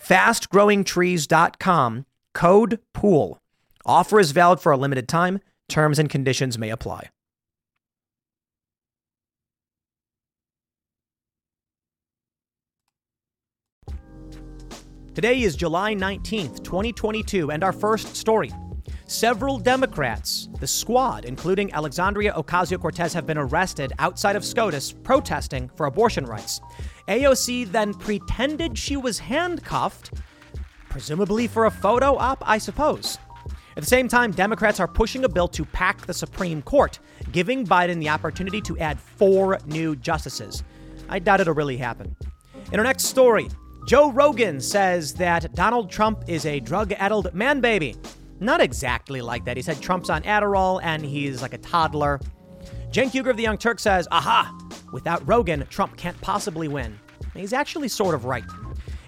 fastgrowingtrees.com, code POOL. Offer is valid for a limited time. Terms and conditions may apply. Today is July 19th, 2022, and our first story. Several Democrats, the Squad, including Alexandria Ocasio-Cortez, have been arrested outside of SCOTUS protesting for abortion rights. AOC then pretended she was handcuffed, presumably for a photo op, I suppose. At the same time, Democrats are pushing a bill to pack the Supreme Court, giving Biden the opportunity to add 4 new justices. I doubt it'll really happen. In our next story, Joe Rogan says that Donald Trump is a drug-addled man-baby. Not exactly like that. He said Trump's on Adderall and he's like a toddler. Cenk Uygur of the Young Turks says, aha, without Rogan, Trump can't possibly win. And he's actually sort of right.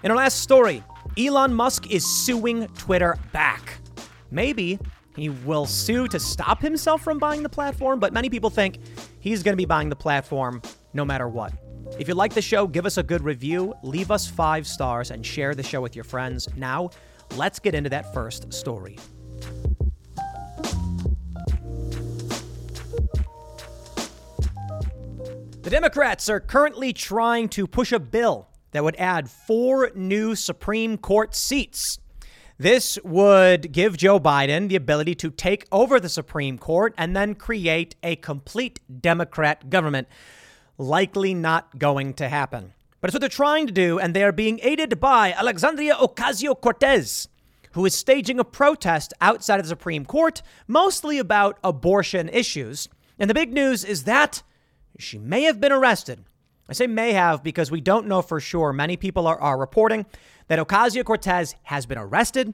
In our last story, Elon Musk is suing Twitter back. Maybe he will sue to stop himself from buying the platform, but many people think he's going to be buying the platform no matter what. If you like the show, give us a good review, leave us 5 stars, and share the show with your friends. Now, let's get into that first story. The Democrats are currently trying to push a bill that would add 4 new Supreme Court seats. This would give Joe Biden the ability to take over the Supreme Court and then create a complete Democrat government. Likely not going to happen. But it's what they're trying to do, and they are being aided by Alexandria Ocasio-Cortez, who is staging a protest outside of the Supreme Court, mostly about abortion issues. And the big news is that she may have been arrested. I say may have because we don't know for sure. Many people are reporting that Ocasio-Cortez has been arrested.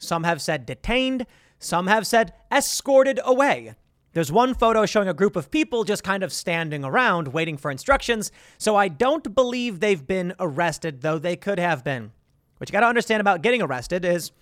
Some have said detained. Some have said escorted away. There's one photo showing a group of people just kind of standing around waiting for instructions. So I don't believe they've been arrested, though they could have been. What you got to understand about getting arrested is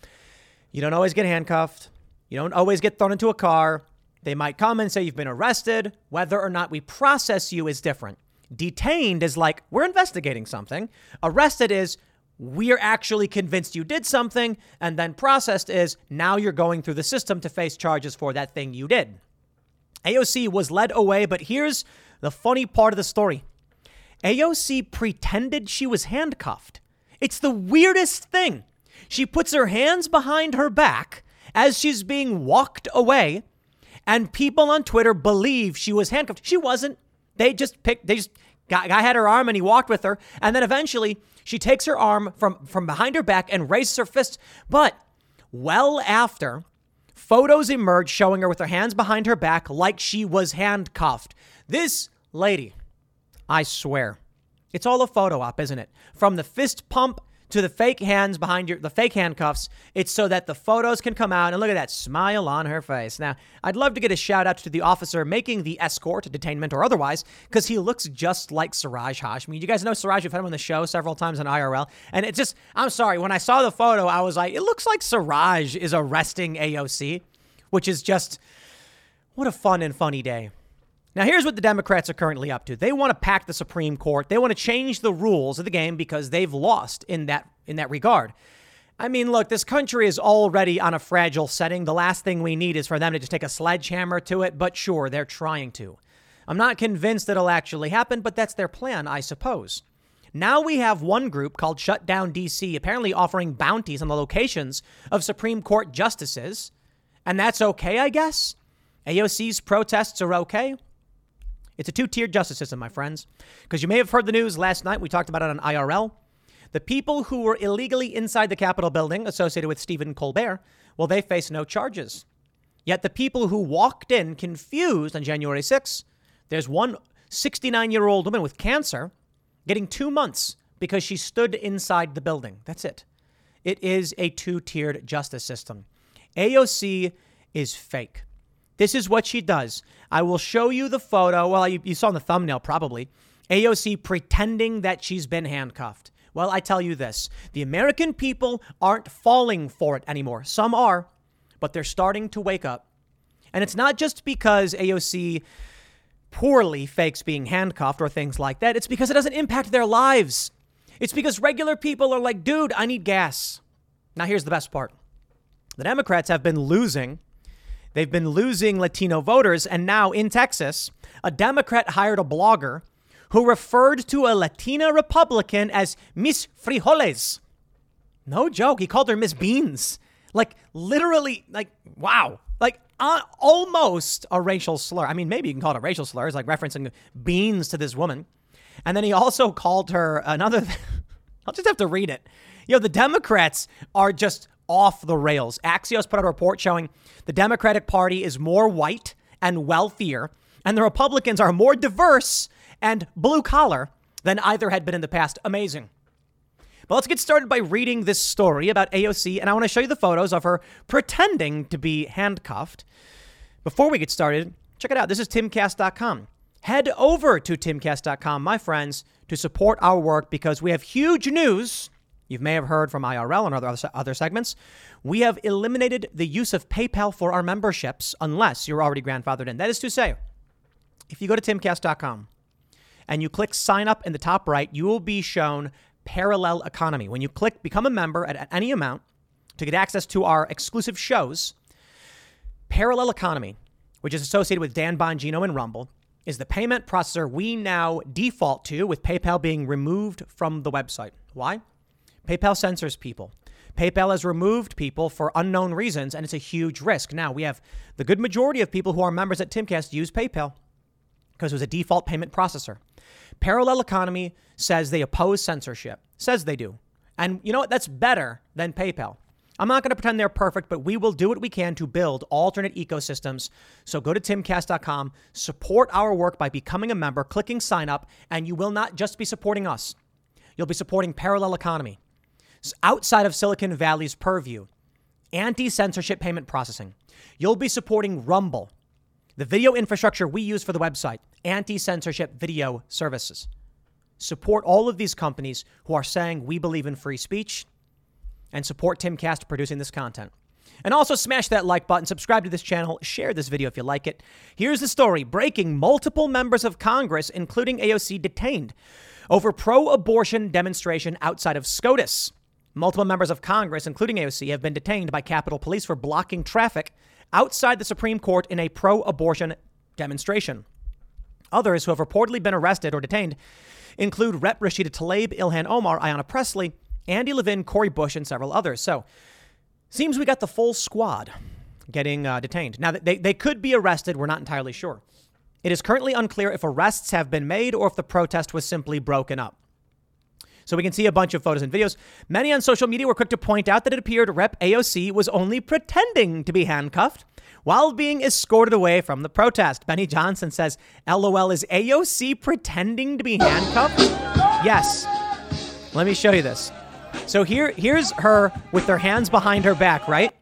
you don't always get handcuffed. You don't always get thrown into a car. They might come and say you've been arrested. Whether or not we process you is different. Detained is like, we're investigating something. Arrested is, we're actually convinced you did something. And then processed is, now you're going through the system to face charges for that thing you did. AOC was led away, but here's the funny part of the story. AOC pretended she was handcuffed. It's the weirdest thing. She puts her hands behind her back as she's being walked away, and people on Twitter believe she was handcuffed. She wasn't. Guy had her arm and he walked with her. And then eventually she takes her arm from behind her back and raises her fist. But well after, photos emerge showing her with her hands behind her back like she was handcuffed. This lady, I swear, it's all a photo op, isn't it? From the fist pump to the fake hands behind the fake handcuffs. It's so that the photos can come out. And look at that smile on her face. Now, I'd love to get a shout out to the officer making the escort, detainment or otherwise, because he looks just like Siraj Hashmi. You guys know Siraj. We've had him on the show several times on IRL. And it's just, I'm sorry, when I saw the photo, I was like, it looks like Siraj is arresting AOC, which is just, what a fun and funny day. Now, here's what the Democrats are currently up to. They want to pack the Supreme Court. They want to change the rules of the game because they've lost in that regard. I mean, look, this country is already on a fragile setting. The last thing we need is for them to just take a sledgehammer to it. But sure, they're trying to. I'm not convinced that it'll actually happen, but that's their plan, I suppose. Now we have one group called Shutdown DC apparently offering bounties on the locations of Supreme Court justices. And that's okay, I guess. AOC's protests are okay. It's a two-tiered justice system, my friends, because you may have heard the news last night. We talked about it on IRL. The people who were illegally inside the Capitol building associated with Stephen Colbert, well, they face no charges. Yet the people who walked in confused on January 6th, there's one 69-year-old woman with cancer getting 2 months because she stood inside the building. That's it. It is a two-tiered justice system. AOC is fake. This is what she does. I will show you the photo. Well, you saw in the thumbnail probably. AOC pretending that she's been handcuffed. Well, I tell you this. The American people aren't falling for it anymore. Some are, but they're starting to wake up. And it's not just because AOC poorly fakes being handcuffed or things like that. It's because it doesn't impact their lives. It's because regular people are like, dude, I need gas. Now, here's the best part. The Democrats have been losing. They've been losing Latino voters. And now in Texas, a Democrat hired a blogger who referred to a Latina Republican as Miss Frijoles. No joke. He called her Miss Beans. Like, literally, like, wow. Like, almost a racial slur. I mean, maybe you can call it a racial slur. It's like referencing beans to this woman. And then he also called her another I'll just have to read it. You know, the Democrats are just off the rails. Axios put out a report showing the Democratic Party is more white and wealthier, and the Republicans are more diverse and blue collar than either had been in the past. Amazing. But let's get started by reading this story about AOC, and I want to show you the photos of her pretending to be handcuffed. Before we get started, check it out. This is Timcast.com. Head over to Timcast.com, my friends, to support our work because we have huge news. You may have heard from IRL and other segments. We have eliminated the use of PayPal for our memberships unless you're already grandfathered in. That is to say, if you go to Timcast.com and you click sign up in the top right, you will be shown Parallel Economy. When you click become a member at any amount to get access to our exclusive shows, Parallel Economy, which is associated with Dan Bongino and Rumble, is the payment processor we now default to, with PayPal being removed from the website. Why? PayPal censors people. PayPal has removed people for unknown reasons, and it's a huge risk. Now, we have the good majority of people who are members at Timcast use PayPal because it was a default payment processor. Parallel Economy says they oppose censorship. Says they do. And you know what? That's better than PayPal. I'm not going to pretend they're perfect, but we will do what we can to build alternate ecosystems. So go to timcast.com, support our work by becoming a member, clicking sign up, and you will not just be supporting us. You'll be supporting Parallel Economy. It's outside of Silicon Valley's purview, anti-censorship payment processing. You'll be supporting Rumble, the video infrastructure we use for the website, anti-censorship video services. Support all of these companies who are saying we believe in free speech, and support Timcast producing this content. And also smash that like button, subscribe to this channel, share this video if you like it. Here's the story. Breaking: multiple members of Congress, including AOC, detained over pro-abortion demonstration outside of SCOTUS. Multiple members of Congress, including AOC, have been detained by Capitol Police for blocking traffic outside the Supreme Court in a pro-abortion demonstration. Others who have reportedly been arrested or detained include Rep. Rashida Tlaib, Ilhan Omar, Ayanna Pressley, Andy Levin, Cori Bush, and several others. So, seems we got the full squad getting detained. Now, they could be arrested. We're not entirely sure. It is currently unclear if arrests have been made or if the protest was simply broken up. So we can see a bunch of photos and videos. Many on social media were quick to point out that it appeared Rep. AOC was only pretending to be handcuffed while being escorted away from the protest. Benny Johnson says, LOL, is AOC pretending to be handcuffed? Yes. Let me show you this. So here's her with their hands behind her back, right?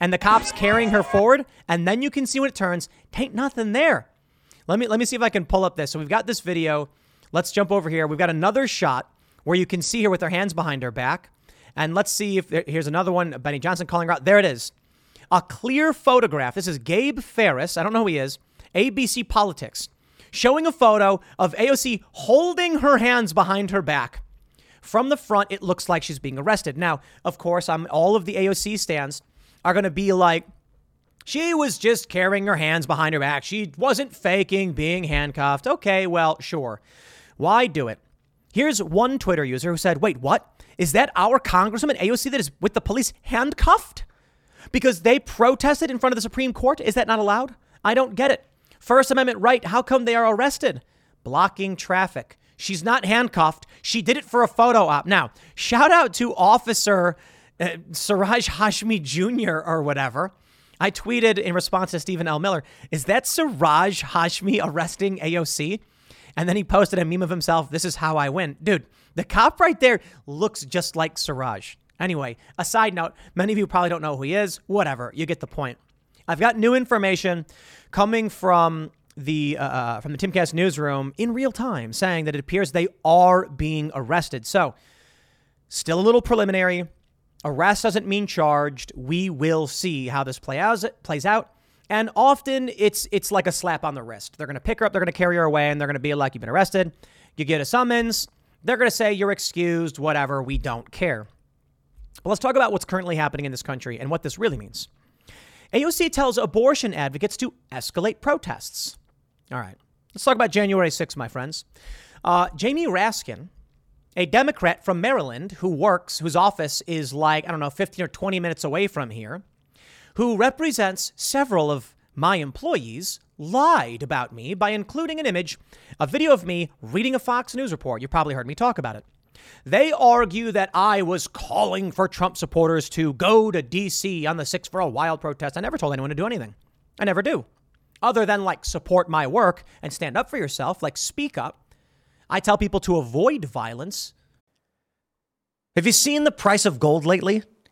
And the cops carrying her forward. And then you can see when it turns, tain't nothing there. Let me see if I can pull up this. So we've got this video. Let's jump over here. We've got another shot where you can see her with her hands behind her back. And let's see if here's another one. Benny Johnson calling her out. There it is. A clear photograph. This is Gabe Ferris. I don't know who he is. ABC Politics. Showing a photo of AOC holding her hands behind her back. From the front, it looks like she's being arrested. Now, of course, all of the AOC stands are going to be like, she was just carrying her hands behind her back. She wasn't faking being handcuffed. Okay, well, sure. Why do it? Here's one Twitter user who said, wait, what? Is that our Congresswoman AOC that is with the police handcuffed? because they protested in front of the Supreme Court? Is that not allowed? I don't get it. First Amendment right. How come they are arrested? Blocking traffic. She's not handcuffed. She did it for a photo op. Now, shout out to Officer Siraj Hashmi Jr. or whatever. I tweeted in response to Stephen L. Miller, is that Siraj Hashmi arresting AOC? And then he posted a meme of himself. This is how I win. Dude, the cop right there looks just like Siraj. Anyway, a side note, many of you probably don't know who he is. Whatever. You get the point. I've got new information coming from the Timcast newsroom in real time saying that it appears they are being arrested. So still a little preliminary. Arrest doesn't mean charged. We will see how this plays out. And often it's like a slap on the wrist. They're going to pick her up. They're going to carry her away and they're going to be like, you've been arrested. You get a summons. They're going to say you're excused, whatever. We don't care. But let's talk about what's currently happening in this country and what this really means. AOC tells abortion advocates to escalate protests. All right. Let's talk about January 6th, my friends. Jamie Raskin, a Democrat from Maryland whose office is 15 or 20 minutes away from here, who represents several of my employees, lied about me by including a video of me reading a Fox News report. You probably heard me talk about it. They argue that I was calling for Trump supporters to go to D.C. on the 6th for a wild protest. I never told anyone to do anything. I never do. Other than support my work and stand up for yourself, speak up. I tell people to avoid violence. Have you seen the price of gold lately?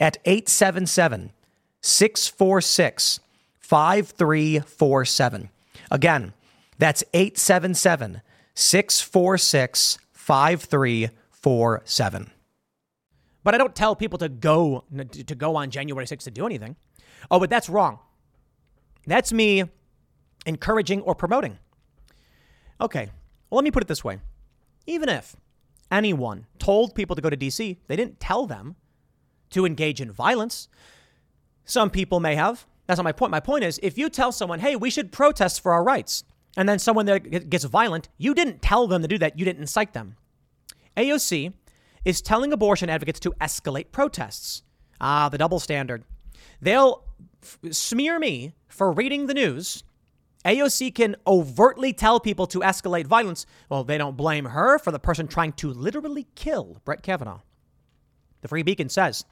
at 877-646-5347. Again, that's 877-646-5347. But I don't tell people to go on January 6th to do anything. Oh, but that's wrong. That's me encouraging or promoting. Okay, well, let me put it this way. Even if anyone told people to go to D.C., they didn't tell them to engage in violence. Some people may have. That's not my point. My point is, if you tell someone, hey, we should protest for our rights, and then someone there gets violent, you didn't tell them to do that. You didn't incite them. AOC is telling abortion advocates to escalate protests. Ah, the double standard. They'll smear me for reading the news. AOC can overtly tell people to escalate violence. Well, they don't blame her for the person trying to literally kill Brett Kavanaugh. The Free Beacon says,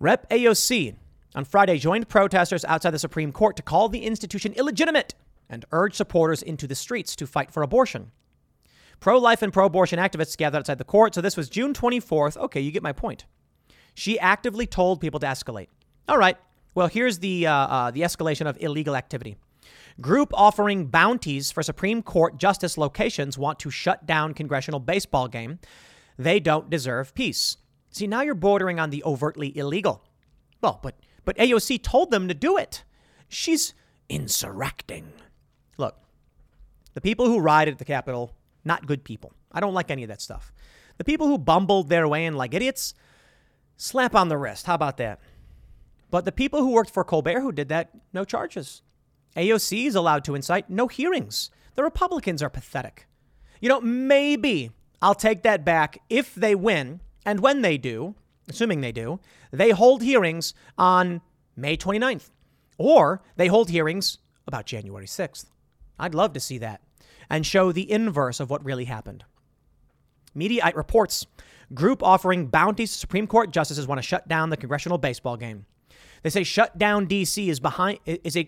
Rep. AOC on Friday joined protesters outside the Supreme Court to call the institution illegitimate and urge supporters into the streets to fight for abortion. Pro-life and pro-abortion activists gathered outside the court. So this was June 24th. Okay, you get my point. She actively told people to escalate. All right. Well, here's the escalation of illegal activity. Group offering bounties for Supreme Court justice locations want to shut down congressional baseball game. They don't deserve peace. See, now you're bordering on the overtly illegal. Well, but AOC told them to do it. She's insurrecting. Look, the people who rioted at the Capitol, not good people. I don't like any of that stuff. The people who bumbled their way in like idiots, slap on the wrist. How about that? But the people who worked for Colbert who did that, no charges. AOC is allowed to incite, no hearings. The Republicans are pathetic. You know, maybe I'll take that back if they win. And when they do, assuming they do, they hold hearings on May 29th or they hold hearings about January 6th. I'd love to see that and show the inverse of what really happened. Mediaite reports, group offering bounties to Supreme Court justices want to shut down the congressional baseball game. They say Shutdown DC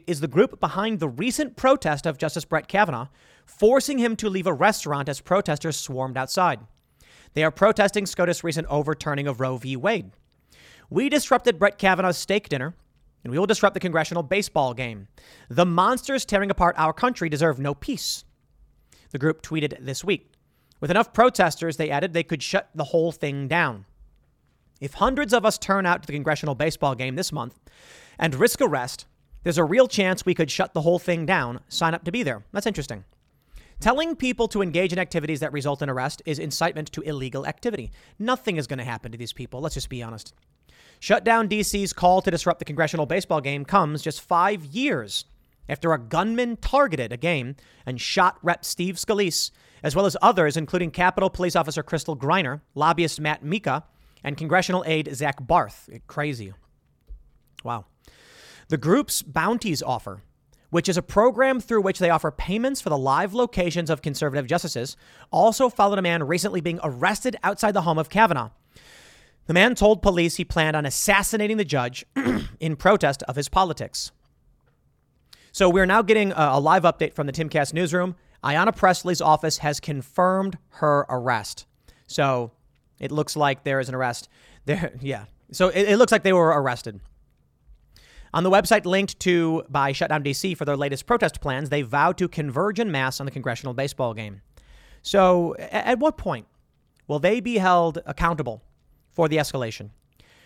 is the group behind the recent protest of Justice Brett Kavanaugh, forcing him to leave a restaurant as protesters swarmed outside. They are protesting SCOTUS' recent overturning of Roe v. Wade. We disrupted Brett Kavanaugh's steak dinner, and we will disrupt the congressional baseball game. The monsters tearing apart our country deserve no peace, the group tweeted this week. With enough protesters, they added, they could shut the whole thing down. If hundreds of us turn out to the congressional baseball game this month and risk arrest, there's a real chance we could shut the whole thing down. Sign up to be there. That's interesting. Telling people to engage in activities that result in arrest is incitement to illegal activity. Nothing is going to happen to these people. Let's just be honest. Shutdown DC's call to disrupt the congressional baseball game comes just 5 years after a gunman targeted a game and shot Rep. Steve Scalise, as well as others, including Capitol Police Officer Crystal Griner, lobbyist Matt Mika, and congressional aide Zach Barth. Crazy. Wow. The group's Bounties Offer, which is a program through which they offer payments for the live locations of conservative justices, also followed a man recently being arrested outside the home of Kavanaugh. The man told police he planned on assassinating the judge in protest of his politics. So we're now getting a live update from the TimCast newsroom. Ayanna Pressley's office has confirmed her arrest. So it looks like there is an arrest there. Yeah. So it looks like they were arrested. On the website linked to by Shutdown DC for their latest protest plans, they vowed to converge en masse on the congressional baseball game. So at what point will they be held accountable for the escalation?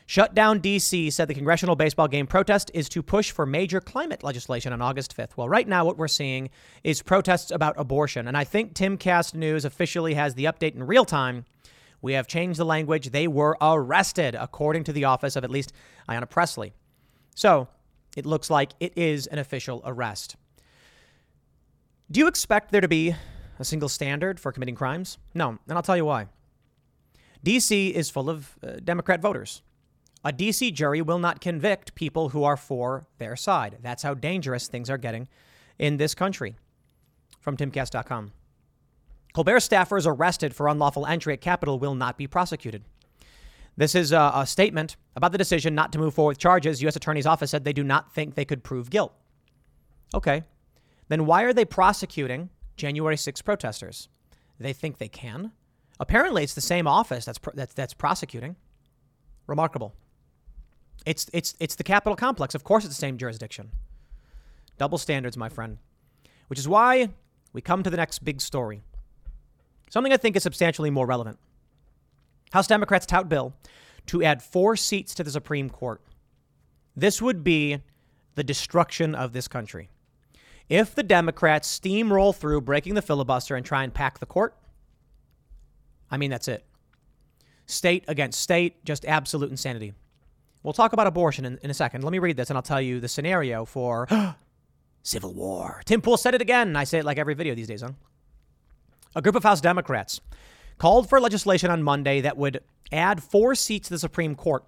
Shutdown DC said the congressional baseball game protest is to push for major climate legislation on August 5th. Well, right now what we're seeing is protests about abortion. And I think TimCast News officially has the update in real time. We have changed the language. They were arrested, according to the office of at least Ayanna Pressley. So it looks like it is an official arrest. Do you expect there to be a single standard for committing crimes? No, and I'll tell you why. D.C. is full of Democrat voters. A D.C. jury will not convict people who are for their side. That's how dangerous things are getting in this country. From Timcast.com. Colbert staffers arrested for unlawful entry at Capitol will not be prosecuted. This is a statement about the decision not to move forward with charges. U.S. Attorney's Office said they do not think they could prove guilt. Okay, then why are they prosecuting January 6th protesters? They think they can. Apparently, it's the same office that's prosecuting. Remarkable. It's the Capitol complex. Of course, it's the same jurisdiction. Double standards, my friend, which is why we come to the next big story. Something I think is substantially more relevant. House Democrats tout bill to add 4 seats to the Supreme Court. This would be the destruction of this country. If the Democrats steamroll through breaking the filibuster and try and pack the court, I mean, that's it. State against state, just absolute insanity. We'll talk about abortion in a second. Let me read this and I'll tell you the scenario for civil war. Tim Pool said it again. I say it like every video these days, huh? A group of House Democrats called for legislation on Monday that would add 4 seats to the Supreme Court,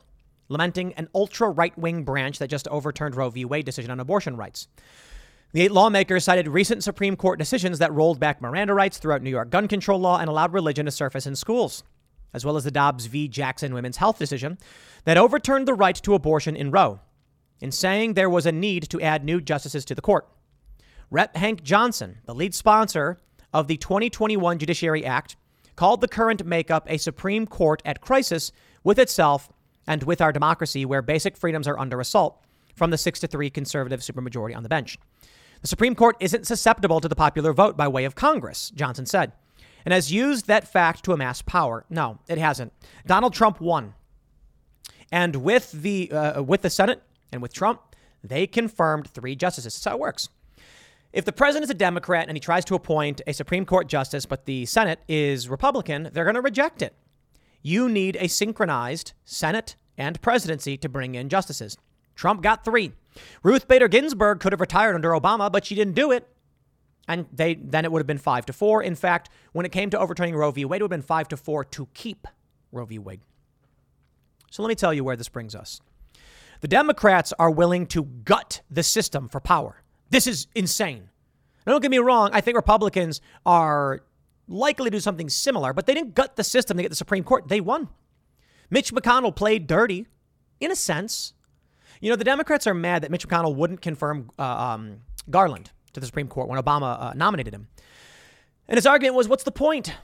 lamenting an ultra-right-wing branch that just overturned Roe v. Wade decision on abortion rights. The 8 lawmakers cited recent Supreme Court decisions that rolled back Miranda rights, throughout New York gun control law, and allowed religion to surface in schools, as well as the Dobbs v. Jackson women's health decision that overturned the right to abortion in Roe, in saying there was a need to add new justices to the court. Rep. Hank Johnson, the lead sponsor of the 2021 Judiciary Act, called the current makeup a Supreme Court at crisis with itself and with our democracy, where basic freedoms are under assault from the 6-3 conservative supermajority on the bench. The Supreme Court isn't susceptible to the popular vote by way of Congress, Johnson said, and has used that fact to amass power. No, it hasn't. Donald Trump won. And with the Senate and with Trump, they confirmed 3 justices. That's how it works. If the president is a Democrat and he tries to appoint a Supreme Court justice, but the Senate is Republican, they're going to reject it. You need a synchronized Senate and presidency to bring in justices. Trump got 3. Ruth Bader Ginsburg could have retired under Obama, but she didn't do it. And then it would have been 5-4. In fact, when it came to overturning Roe v. Wade, it would have been 5-4 to keep Roe v. Wade. So let me tell you where this brings us. The Democrats are willing to gut the system for power. This is insane. Now, don't get me wrong. I think Republicans are likely to do something similar, but they didn't gut the system to get the Supreme Court. They won. Mitch McConnell played dirty, in a sense. You know, the Democrats are mad that Mitch McConnell wouldn't confirm Garland to the Supreme Court when Obama nominated him. And his argument was, what's the point?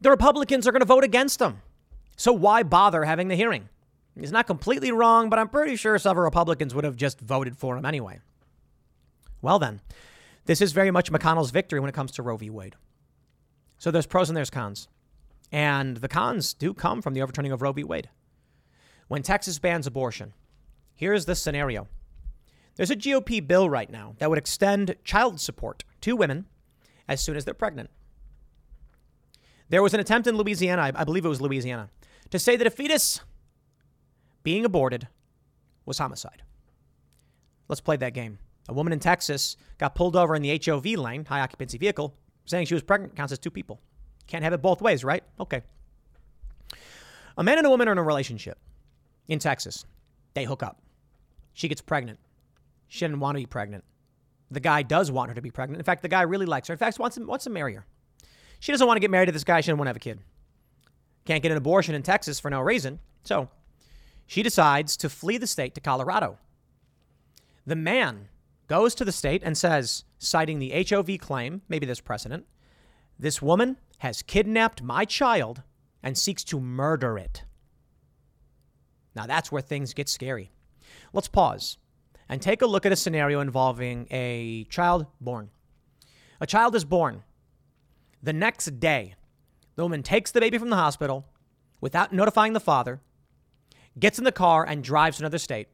The Republicans are going to vote against him. So why bother having the hearing? He's not completely wrong, but I'm pretty sure several Republicans would have just voted for him anyway. Well then, this is very much McConnell's victory when it comes to Roe v. Wade. So there's pros and there's cons. And the cons do come from the overturning of Roe v. Wade. When Texas bans abortion, here's the scenario. There's a GOP bill right now that would extend child support to women as soon as they're pregnant. There was an attempt in Louisiana, I believe it was Louisiana, to say that a fetus being aborted was homicide. Let's play that game. A woman in Texas got pulled over in the HOV lane, high occupancy vehicle, saying she was pregnant, counts as two people. Can't have it both ways, right? Okay. A man and a woman are in a relationship in Texas. They hook up. She gets pregnant. She didn't want to be pregnant. The guy does want her to be pregnant. In fact, the guy really likes her. In fact, wants to marry her. She doesn't want to get married to this guy. She doesn't want to have a kid. Can't get an abortion in Texas for no reason. So she decides to flee the state to Colorado. The man goes to the state and says, citing the HOV claim, maybe there's precedent, this woman has kidnapped my child and seeks to murder it. Now that's where things get scary. Let's pause and take a look at a scenario involving a child born. A child is born. The next day, the woman takes the baby from the hospital without notifying the father, gets in the car and drives to another state,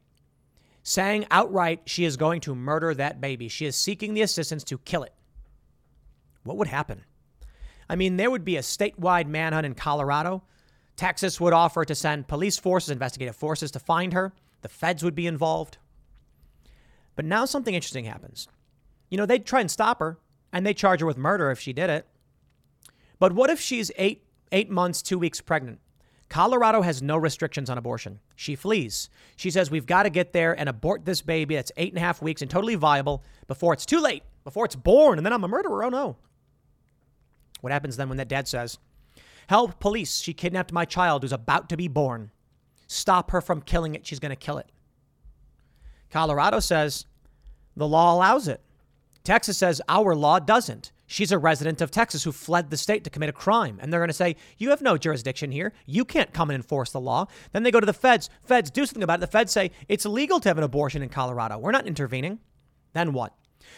saying outright she is going to murder that baby. She is seeking the assistance to kill it. What would happen? I mean, there would be a statewide manhunt in Colorado. Texas would offer to send police forces, investigative forces to find her. The feds would be involved. But now something interesting happens. You know, they'd try and stop her, and they charge her with murder if she did it. But what if she's eight months, 2 weeks pregnant? Colorado has no restrictions on abortion. She flees. She says, we've got to get there and abort this baby that's 8.5 weeks and totally viable before it's too late, before it's born, and then I'm a murderer. Oh, no. What happens then when that dad says, help, police, she kidnapped my child who's about to be born. Stop her from killing it. She's going to kill it. Colorado says the law allows it. Texas says our law doesn't. She's a resident of Texas who fled the state to commit a crime. And they're going to say, you have no jurisdiction here. You can't come and enforce the law. Then they go to the feds. Feds do something about it. The feds say it's illegal to have an abortion in Colorado. We're not intervening. Then what?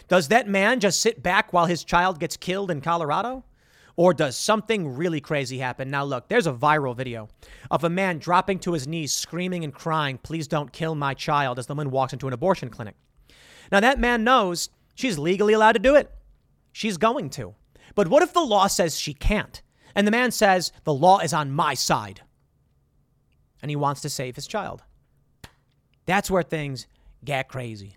Does that man just sit back while his child gets killed in Colorado? Or does something really crazy happen? Now, look, there's a viral video of a man dropping to his knees, screaming and crying, please don't kill my child, as the woman walks into an abortion clinic. Now, that man knows she's legally allowed to do it. She's going to. But what if the law says she can't? And the man says, the law is on my side. And he wants to save his child. That's where things get crazy.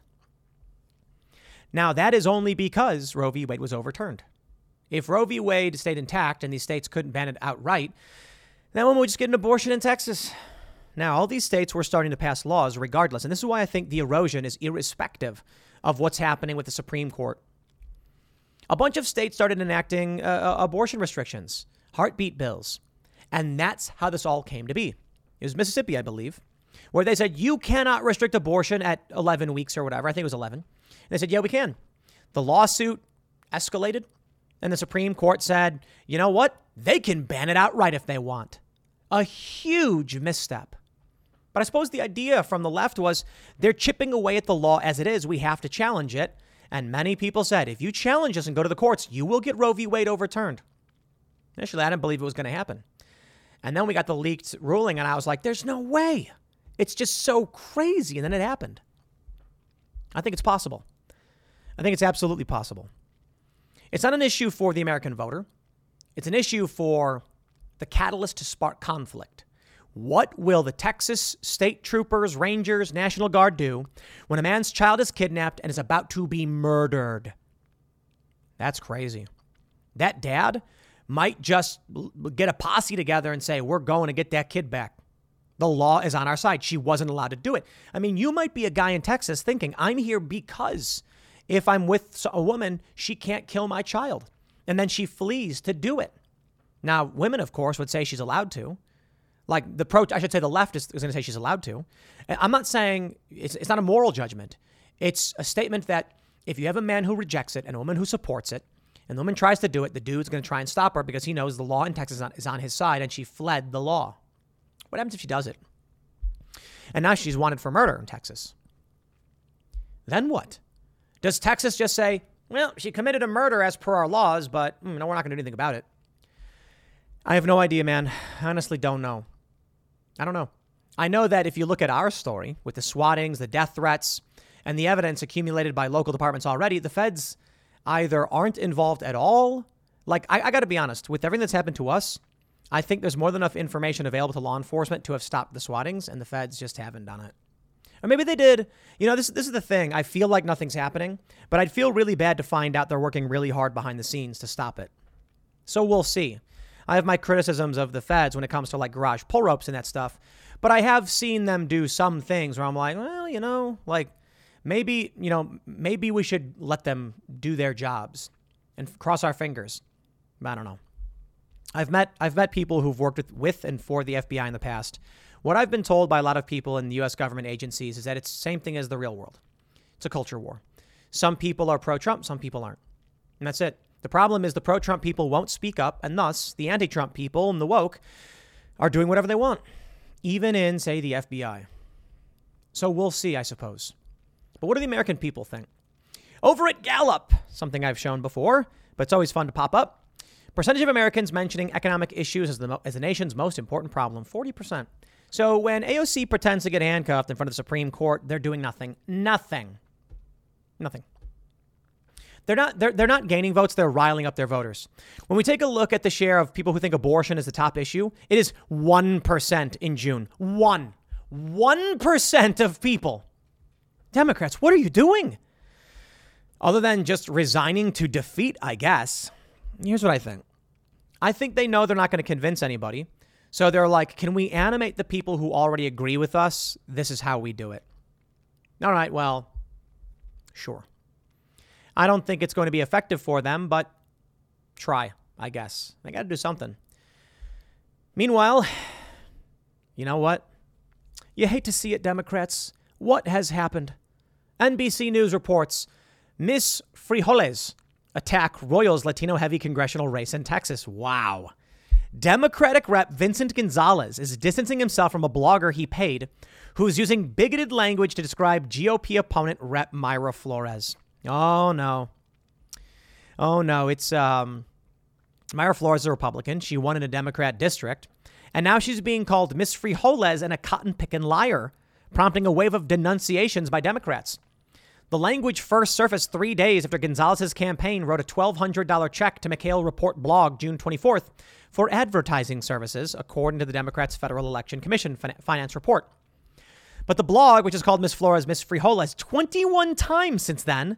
Now, that is only because Roe v. Wade was overturned. If Roe v. Wade stayed intact and these states couldn't ban it outright, then when would we just get an abortion in Texas? Now, all these states were starting to pass laws regardless. And this is why I think the erosion is irrespective of what's happening with the Supreme Court. A bunch of states started enacting abortion restrictions, heartbeat bills. And that's how this all came to be. It was Mississippi, I believe, where they said, you cannot restrict abortion at 11 weeks or whatever. I think it was 11. And they said, yeah, we can. The lawsuit escalated. And the Supreme Court said, you know what? They can ban it outright if they want. A huge misstep. But I suppose the idea from the left was they're chipping away at the law as it is. We have to challenge it. And many people said, if you challenge us and go to the courts, you will get Roe v. Wade overturned. Initially, I didn't believe it was going to happen. And then we got the leaked ruling and I was like, there's no way. It's just so crazy. And then it happened. I think it's possible. I think it's absolutely possible. It's not an issue for the American voter. It's an issue for the catalyst to spark conflict. What will the Texas state troopers, rangers, National Guard do when a man's child is kidnapped and is about to be murdered? That's crazy. That dad might just get a posse together and say, we're going to get that kid back. The law is on our side. She wasn't allowed to do it. I mean, you might be a guy in Texas thinking, I'm here because if I'm with a woman, she can't kill my child. And then she flees to do it. Now, women, of course, would say she's allowed to. Like the pro, I should say the left is going to say she's allowed to. And I'm not saying it's not a moral judgment. It's a statement that if you have a man who rejects it and a woman who supports it, and the woman tries to do it, the dude's going to try and stop her because he knows the law in Texas is on his side, and she fled the law. What happens if she does it? And now she's wanted for murder in Texas. Then what? Does Texas just say, well, she committed a murder as per our laws, but no, we're not going to do anything about it? I have no idea, man. I honestly don't know. I don't know. I know that if you look at our story with the swottings, the death threats, and the evidence accumulated by local departments already, the feds either aren't involved at all. Like, I got to be honest, with everything that's happened to us, I think there's more than enough information available to law enforcement to have stopped the swottings, and the feds just haven't done it. Or maybe they did. You know, this is the thing. I feel like nothing's happening, but I'd feel really bad to find out they're working really hard behind the scenes to stop it. So we'll see. I have my criticisms of the feds when it comes to like garage pull ropes and that stuff, but I have seen them do some things where I'm like, well, you know, like maybe we should let them do their jobs and cross our fingers. I don't know. I've met people who've worked with and for the FBI in the past. What I've been told by a lot of people in the U.S. government agencies is that it's the same thing as the real world. It's a culture war. Some people are pro-Trump, some people aren't. And that's it. The problem is the pro-Trump people won't speak up, and thus the anti-Trump people and the woke are doing whatever they want, even in, say, the FBI. So we'll see, I suppose. But what do the American people think? Over at Gallup, something I've shown before, but it's always fun to pop up. Percentage of Americans mentioning economic issues as the nation's most important problem, 40%. So when AOC pretends to get handcuffed in front of the Supreme Court, they're doing nothing. Nothing. They're not gaining votes. They're riling up their voters. When we take a look at the share of people who think abortion is the top issue, it is 1% in June. 1% of people. Democrats, what are you doing? Other than just resigning to defeat, I guess. Here's what I think. I think they know they're not going to convince anybody. So they're like, can we animate the people who already agree with us? This is how we do it. All right, well, sure. I don't think it's going to be effective for them, but try, I guess. I got to do something. Meanwhile, you know what? You hate to see it, Democrats. What has happened? NBC News reports, Miss Frijoles attack Royals Latino-heavy congressional race in Texas. Wow. Democratic Rep Vincent Gonzalez is distancing himself from a blogger he paid who's using bigoted language to describe GOP opponent Rep Myra Flores. Oh, no. It's Myra Flores is a Republican. She won in a Democrat district. And now she's being called Miss Frijoles and a cotton-picking liar, prompting a wave of denunciations by Democrats. The language first surfaced 3 days after Gonzalez's campaign wrote a $1,200 check to McHale Report blog June 24th for advertising services, according to the Democrats' Federal Election Commission finance report. But the blog, which is called Miss Flores, Miss Frijoles, 21 times since then,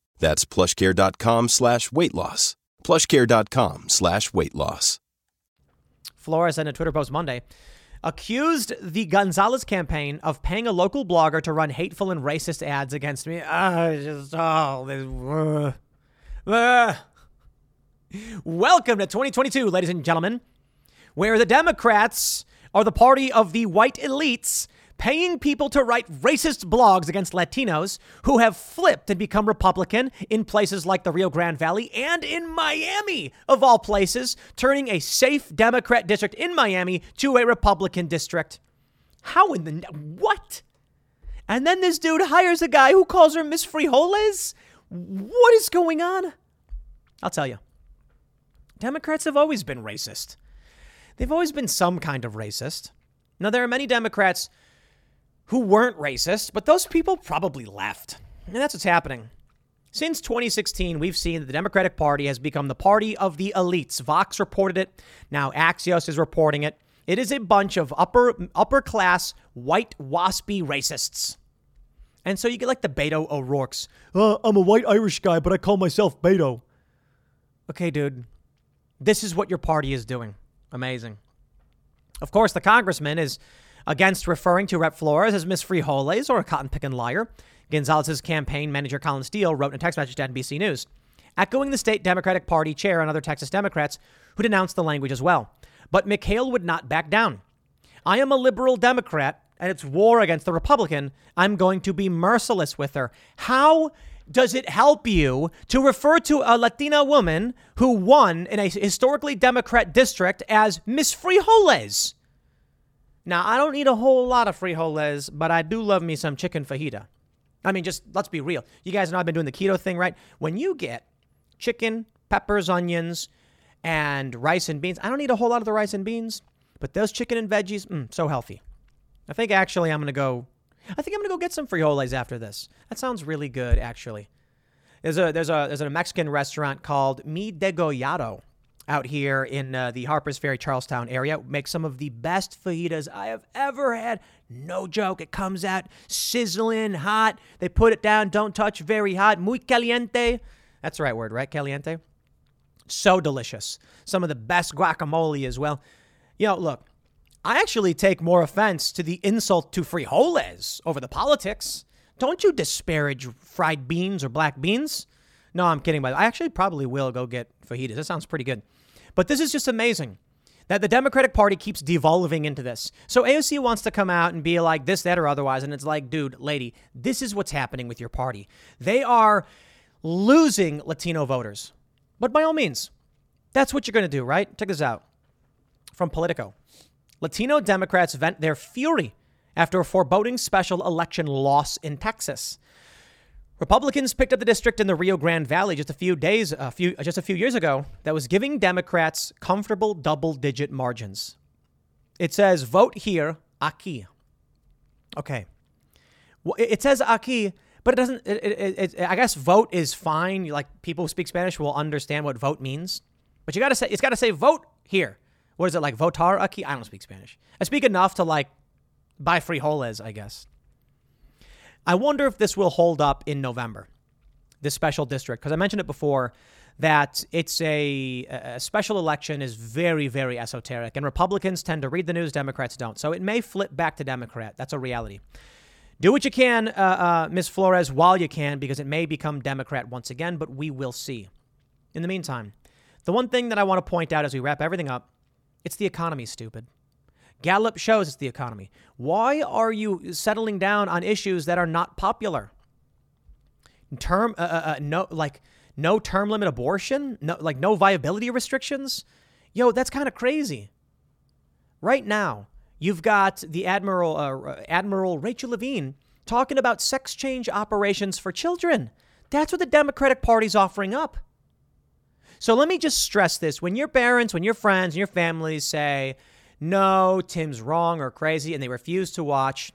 That's plushcare.com/weightloss. plushcare.com/weightloss. Flores, in a Twitter post Monday, accused the Gonzalez campaign of paying a local blogger to run hateful and racist ads against me. Welcome to 2022, ladies and gentlemen, where the Democrats are the party of the white elites paying people to write racist blogs against Latinos who have flipped and become Republican in places like the Rio Grande Valley and in Miami, of all places, turning a safe Democrat district in Miami to a Republican district. How in the... what? And then this dude hires a guy who calls her Miss Frijoles? What is going on? I'll tell you. Democrats have always been racist. They've always been some kind of racist. Now, there are many Democrats who weren't racist, but those people probably left. And that's what's happening. Since 2016, we've seen that the Democratic Party has become the party of the elites. Vox reported it. Now Axios is reporting it. It is a bunch of upper class white waspy racists. And so you get like the Beto O'Rourke's. I'm a white Irish guy, but I call myself Beto. Okay, dude, this is what your party is doing. Amazing. Of course, the congressman is against referring to Rep. Flores as Miss Frijoles or a cotton-picking liar. Gonzalez's campaign manager, Colin Steele, wrote in a text message to NBC News, echoing the state Democratic Party chair and other Texas Democrats who denounced the language as well. But McHale would not back down. I am a liberal Democrat, and it's war against the Republican. I'm going to be merciless with her. How does it help you to refer to a Latina woman who won in a historically Democrat district as Miss Frijoles? Now, I don't eat a whole lot of frijoles, but I do love me some chicken fajita. I mean, just let's be real. You guys know I've been doing the keto thing, right? When you get chicken, peppers, onions, and rice and beans, I don't eat a whole lot of the rice and beans, but those chicken and veggies, so healthy. I think actually I'm going to go get some frijoles after this. That sounds really good, actually. There's a Mexican restaurant called Mi Degollado out here in the Harpers Ferry, Charlestown area. Makes some of the best fajitas I have ever had. No joke. It comes out sizzling hot. They put it down. Don't touch. Very hot. Muy caliente. That's the right word, right? Caliente. So delicious. Some of the best guacamole as well. You know, look, I actually take more offense to the insult to frijoles over the politics. Don't you disparage fried beans or black beans. No, I'm kidding. But I actually probably will go get fajitas. That sounds pretty good. But this is just amazing that the Democratic Party keeps devolving into this. So AOC wants to come out and be like this, that, or otherwise. And it's like, dude, lady, this is what's happening with your party. They are losing Latino voters. But by all means, that's what you're going to do, right? Check this out from Politico. Latino Democrats vent their fury after a foreboding special election loss in Texas. Republicans picked up the district in the Rio Grande Valley just a few years ago that was giving Democrats comfortable double-digit margins. It says, vote here, aquí. Okay. Well, it says aquí, but it doesn't, I guess vote is fine. Like people who speak Spanish will understand what vote means. But you got to say, it's got to say vote here. What is it, like votar aquí? I don't speak Spanish. I speak enough to like buy frijoles, I guess. I wonder if this will hold up in November, this special district, because I mentioned it before that it's a special election is very, very esoteric, and Republicans tend to read the news, Democrats don't. So it may flip back to Democrat. That's a reality. Do what you can, Ms. Flores, while you can, because it may become Democrat once again, but we will see. In the meantime, the one thing that I want to point out as we wrap everything up, it's the economy, stupid. Gallup shows it's the economy. Why are you settling down on issues that are not popular? No term limit abortion, no viability restrictions. Yo, that's kind of crazy. Right now, you've got the Admiral Rachel Levine talking about sex change operations for children. That's what the Democratic Party's offering up. So let me just stress this: when your parents, when your friends, and your families say, no, Tim's wrong or crazy, and they refuse to watch,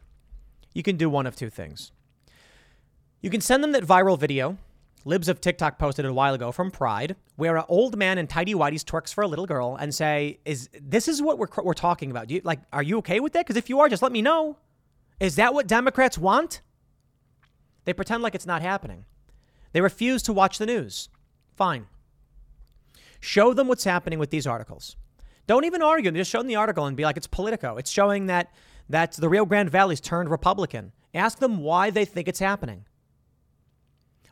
you can do one of two things. You can send them that viral video, Libs of TikTok posted a while ago from Pride, where an old man in tidy whities twerks for a little girl and say, "Is this what we're talking about? Are you okay with that? Because if you are, just let me know. Is that what Democrats want?" They pretend like it's not happening. They refuse to watch the news. Fine. Show them what's happening with these articles. Don't even argue. Just show them the article and be like, it's Politico. It's showing that the Rio Grande Valley's turned Republican. Ask them why they think it's happening.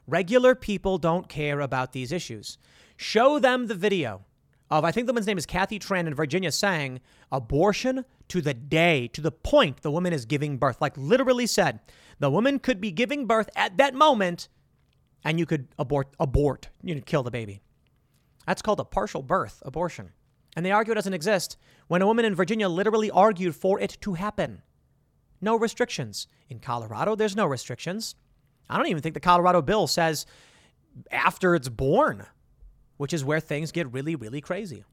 Regular people don't care about these issues. Show them the video of, I think the woman's name is Kathy Tran in Virginia, saying abortion to the day, to the point the woman is giving birth. Like literally said, the woman could be giving birth at that moment and you could abort. You could kill the baby. That's called a partial birth abortion. And they argue it doesn't exist when a woman in Virginia literally argued for it to happen. No restrictions. In Colorado, there's no restrictions. I don't even think the Colorado bill says after it's born, which is where things get really, really crazy.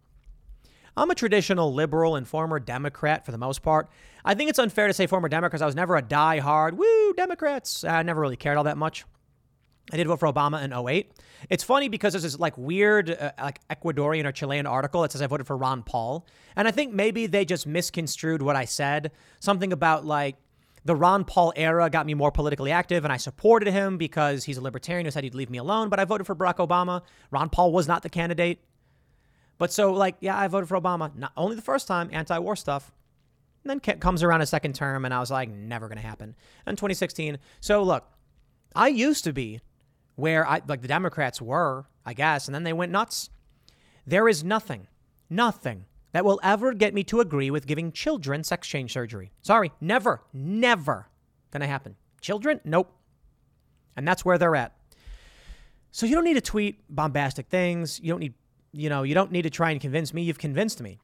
I'm a traditional liberal and former Democrat for the most part. I think it's unfair to say former Democrats. I was never a diehard, Democrats. I never really cared all that much. I did vote for Obama in 2008. It's funny because there's this like weird like Ecuadorian or Chilean article that says I voted for Ron Paul. And I think maybe they just misconstrued what I said. Something about like the Ron Paul era got me more politically active and I supported him because he's a libertarian who said he'd leave me alone. But I voted for Barack Obama. Ron Paul was not the candidate. But so like, yeah, I voted for Obama. Not only the first time, anti-war stuff. And then comes around a second term and I was like, never going to happen. And 2016. So look, I used to be where I like the Democrats were, I guess, and then they went nuts. There is nothing that will ever get me to agree with giving children sex change surgery. Sorry, never gonna happen. Children? Nope. And that's where they're at. So you don't need to tweet bombastic things. You don't need, you don't need to try and convince me. You've convinced me.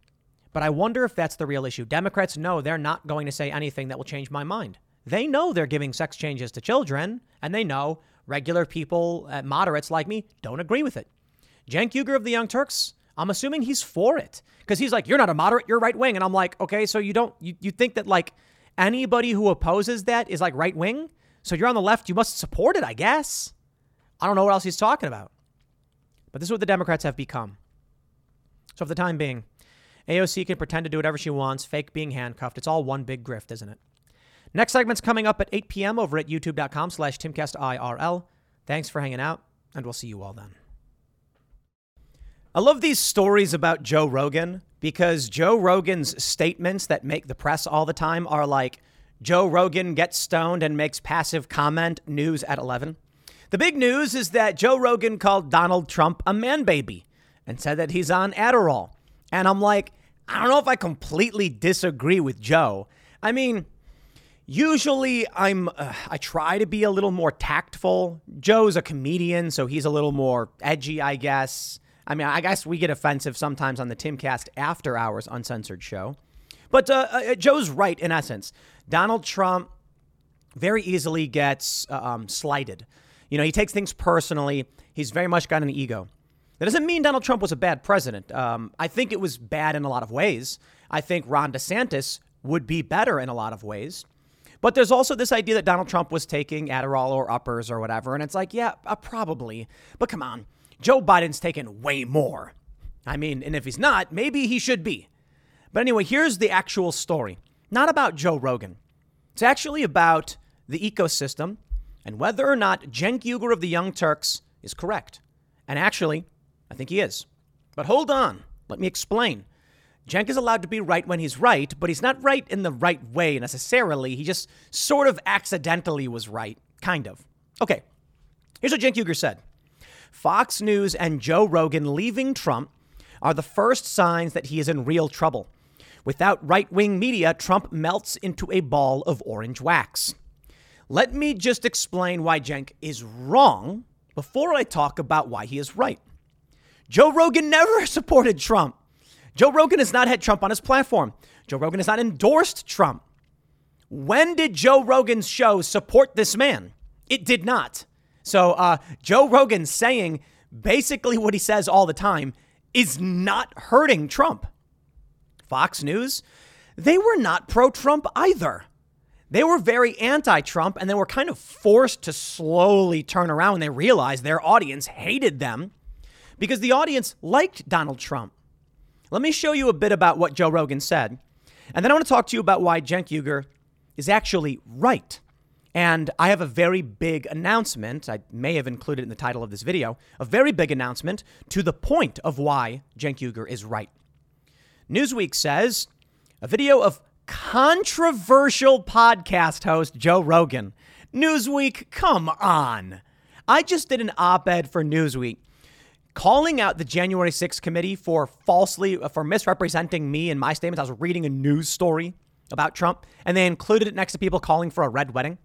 But I wonder if that's the real issue. Democrats know they're not going to say anything that will change my mind. They know they're giving sex changes to children, and they know regular people, moderates like me, don't agree with it. Cenk Uygur of the Young Turks, I'm assuming he's for it because he's like, you're not a moderate, you're right wing. And I'm like, okay, so you think that like anybody who opposes that is like right wing? So you're on the left, you must support it, I guess. I don't know what else he's talking about. But this is what the Democrats have become. So for the time being, AOC can pretend to do whatever she wants, fake being handcuffed. It's all one big grift, isn't it? Next segment's coming up at 8 p.m. over at youtube.com/TimCast IRL. Thanks for hanging out, and we'll see you all then. I love these stories about Joe Rogan because Joe Rogan's statements that make the press all the time are like, Joe Rogan gets stoned and makes passive comment, news at 11. The big news is that Joe Rogan called Donald Trump a man baby and said that he's on Adderall. And I'm like, I don't know if I completely disagree with Joe. I mean, usually I try to be a little more tactful. Joe's a comedian, so he's a little more edgy, I guess. I mean, I guess we get offensive sometimes on the TimCast After Hours Uncensored show. But Joe's right, in essence. Donald Trump very easily gets slighted. You know, he takes things personally. He's very much got an ego. That doesn't mean Donald Trump was a bad president. I think it was bad in a lot of ways. I think Ron DeSantis would be better in a lot of ways. But there's also this idea that Donald Trump was taking Adderall or uppers or whatever. And it's like, yeah, probably. But come on, Joe Biden's taken way more. I mean, and if he's not, maybe he should be. But anyway, here's the actual story. Not about Joe Rogan. It's actually about the ecosystem and whether or not Cenk Uygur of the Young Turks is correct. And actually, I think he is. But hold on. Let me explain. Cenk is allowed to be right when he's right, but he's not right in the right way necessarily. He just sort of accidentally was right, kind of. Okay, here's what Cenk Uygur said. Fox News and Joe Rogan leaving Trump are the first signs that he is in real trouble. Without right-wing media, Trump melts into a ball of orange wax. Let me just explain why Cenk is wrong before I talk about why he is right. Joe Rogan never supported Trump. Joe Rogan has not had Trump on his platform. Joe Rogan has not endorsed Trump. When did Joe Rogan's show support this man? It did not. So Joe Rogan saying basically what he says all the time is not hurting Trump. Fox News, they were not pro-Trump either. They were very anti-Trump and they were kind of forced to slowly turn around when they realized their audience hated them because the audience liked Donald Trump. Let me show you a bit about what Joe Rogan said, and then I want to talk to you about why Cenk Uygur is actually right. And I have a very big announcement. I may have included it in the title of this video, a very big announcement to the point of why Cenk Uygur is right. Newsweek says a video of controversial podcast host Joe Rogan. Newsweek, come on. I just did an op-ed for Newsweek, calling out the January 6th committee for misrepresenting me in my statements. I was reading a news story about Trump, and they included it next to people calling for a red wedding.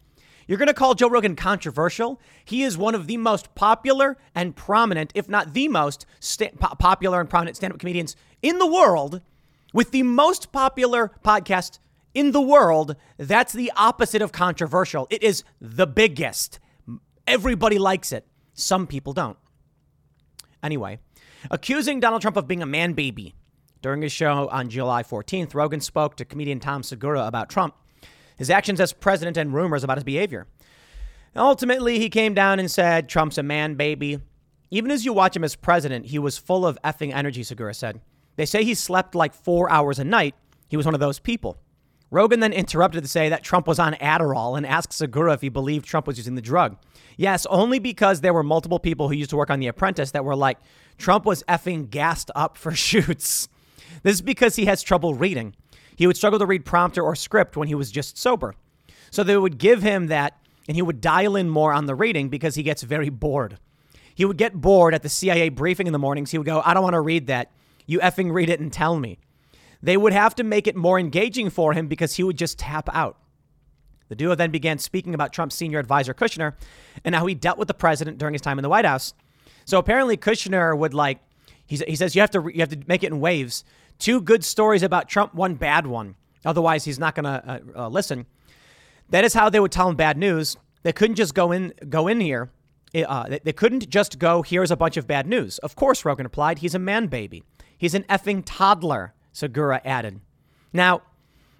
You're going to call Joe Rogan controversial? He is one of the most popular and prominent, if not the most popular and prominent stand-up comedians in the world, with the most popular podcast in the world. That's the opposite of controversial. It is the biggest. Everybody likes it. Some people don't. Anyway, accusing Donald Trump of being a man baby. During his show on July 14th, Rogan spoke to comedian Tom Segura about Trump, his actions as president, and rumors about his behavior. And ultimately, he came down and said, Trump's a man, baby. Even as you watch him as president, he was full of effing energy, Segura said. They say he slept like 4 hours a night. He was one of those people. Rogan then interrupted to say that Trump was on Adderall and asked Segura if he believed Trump was using the drug. Yes, only because there were multiple people who used to work on The Apprentice that were like, Trump was effing gassed up for shoots. This is because he has trouble reading. He would struggle to read prompter or script when he was just sober. So they would give him that and he would dial in more on the reading because he gets very bored. He would get bored at the CIA briefing in the mornings. He would go, I don't want to read that. You effing read it and tell me. They would have to make it more engaging for him because he would just tap out. The duo then began speaking about Trump's senior advisor, Kushner, and how he dealt with the president during his time in the White House. So apparently Kushner would like, he says, you have to make it in waves. 2 good stories about Trump, 1 bad one. Otherwise, he's not going to listen. That is how they would tell him bad news. They couldn't just go in here. They couldn't just go, here's a bunch of bad news. Of course, Rogan replied, he's a man baby. He's an effing toddler, Segura added. Now,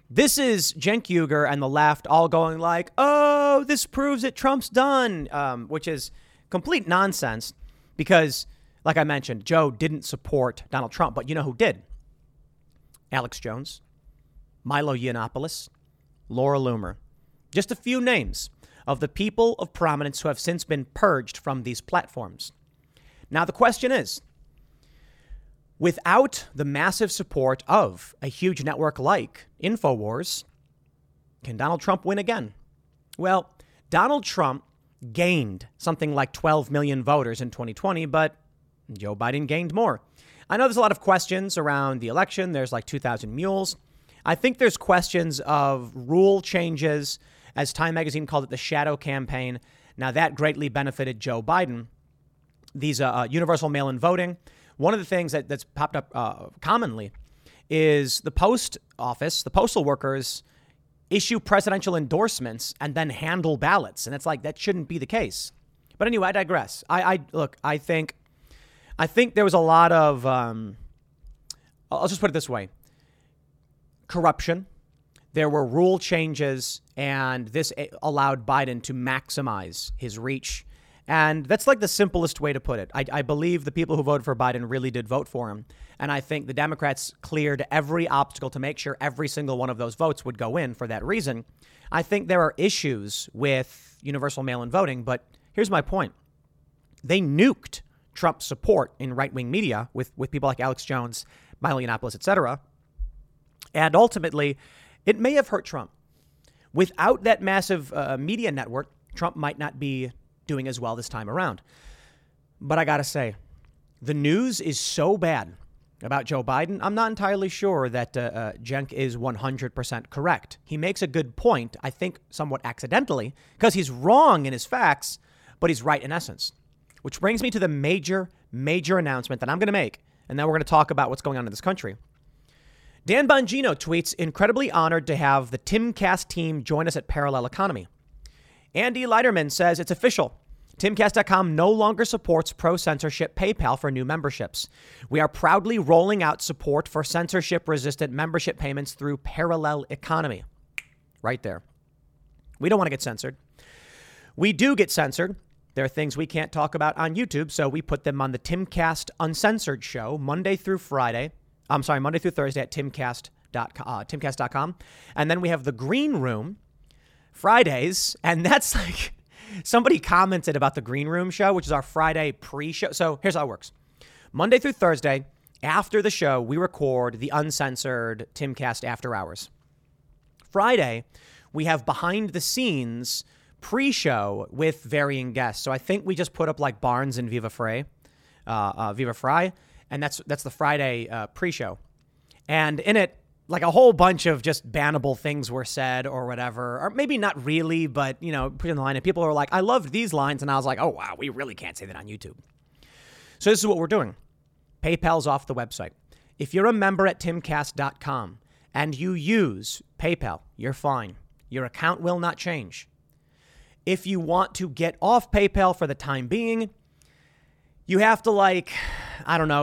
this is Cenk Uygur and the left all going like, oh, this proves that Trump's done, which is complete nonsense because, like I mentioned, Joe didn't support Donald Trump, but you know who did? Alex Jones, Milo Yiannopoulos, Laura Loomer. Just a few names of the people of prominence who have since been purged from these platforms. Now, the question is, without the massive support of a huge network like InfoWars, can Donald Trump win again? Well, Donald Trump gained something like 12 million voters in 2020, but Joe Biden gained more. I know there's a lot of questions around the election. There's like 2,000 mules. I think there's questions of rule changes. As Time magazine called it, the shadow campaign. Now, that greatly benefited Joe Biden. These universal mail-in voting. One of the things that's popped up commonly is the post office, the postal workers issue presidential endorsements and then handle ballots. And it's like, that shouldn't be the case. But anyway, I digress. I think there was a lot of, I'll just put it this way, corruption. There were rule changes, and this allowed Biden to maximize his reach. And that's like the simplest way to put it. I believe the people who voted for Biden really did vote for him. And I think the Democrats cleared every obstacle to make sure every single one of those votes would go in for that reason. I think there are issues with universal mail-in voting, but here's my point. They nuked Trump's support in right-wing media with people like Alex Jones, Milo Yiannopoulos, etc. And ultimately, it may have hurt Trump. Without that massive media network, Trump might not be doing as well this time around. But I got to say, the news is so bad about Joe Biden, I'm not entirely sure that Cenk is 100% correct. He makes a good point, I think somewhat accidentally, because he's wrong in his facts, but he's right in essence. Which brings me to the major announcement that I'm going to make, and then we're going to talk about what's going on in this country. Dan Bongino tweets, incredibly honored to have the TimCast team join us at Parallel Economy. Andy Leiterman says, it's official. Timcast.com no longer supports pro-censorship PayPal for new memberships. We are proudly rolling out support for censorship-resistant membership payments through Parallel Economy. Right there. We don't want to get censored. We do get censored. There are things we can't talk about on YouTube, so we put them on the Timcast Uncensored show Monday through Thursday at Timcast.com. And then we have the Green Room Fridays. And that's like somebody commented about the Green Room show, which is our Friday pre-show. So here's how it works. Monday through Thursday, after the show, we record the uncensored Timcast After Hours. Friday, we have behind the scenes pre-show with varying guests. So I think we just put up like Barnes and Viva Fry. And that's the Friday pre-show. And in it, like a whole bunch of just bannable things were said or whatever, or maybe not really, but, you know, put in the line. And people are like, I loved these lines. And I was like, oh, wow, we really can't say that on YouTube. So this is what we're doing. PayPal's off the website. If you're a member at timcast.com and you use PayPal, you're fine. Your account will not change. If you want to get off PayPal for the time being, you have to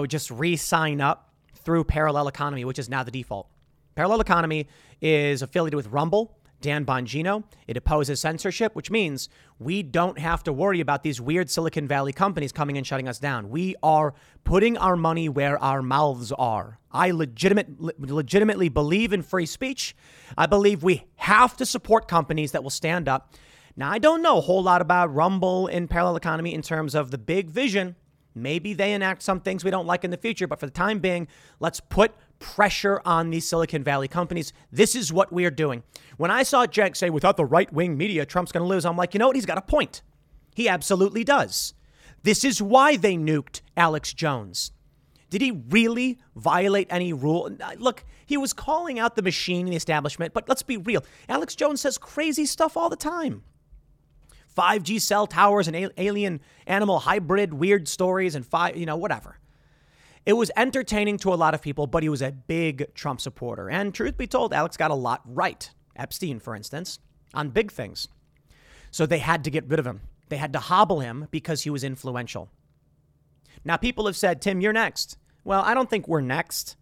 just re-sign up through Parallel Economy, which is now the default. Parallel Economy is affiliated with Rumble, Dan Bongino. It opposes censorship, which means we don't have to worry about these weird Silicon Valley companies coming and shutting us down. We are putting our money where our mouths are. I legitimately believe in free speech. I believe we have to support companies that will stand up. Now, I don't know a whole lot about Rumble and Parallel Economy in terms of the big vision. Maybe they enact some things we don't like in the future, but for the time being, let's put pressure on these Silicon Valley companies. This is what we are doing. When I saw Cenk say, without the right-wing media, Trump's going to lose, I'm like, you know what? He's got a point. He absolutely does. This is why they nuked Alex Jones. Did he really violate any rule? Look, he was calling out the machine and the establishment, but let's be real. Alex Jones says crazy stuff all the time. 5G cell towers and alien animal hybrid weird stories and whatever. It was entertaining to a lot of people, but he was a big Trump supporter. And truth be told, Alex got a lot right. Epstein, for instance, on big things. So they had to get rid of him. They had to hobble him because he was influential. Now, people have said, Tim, you're next. Well, I don't think we're next.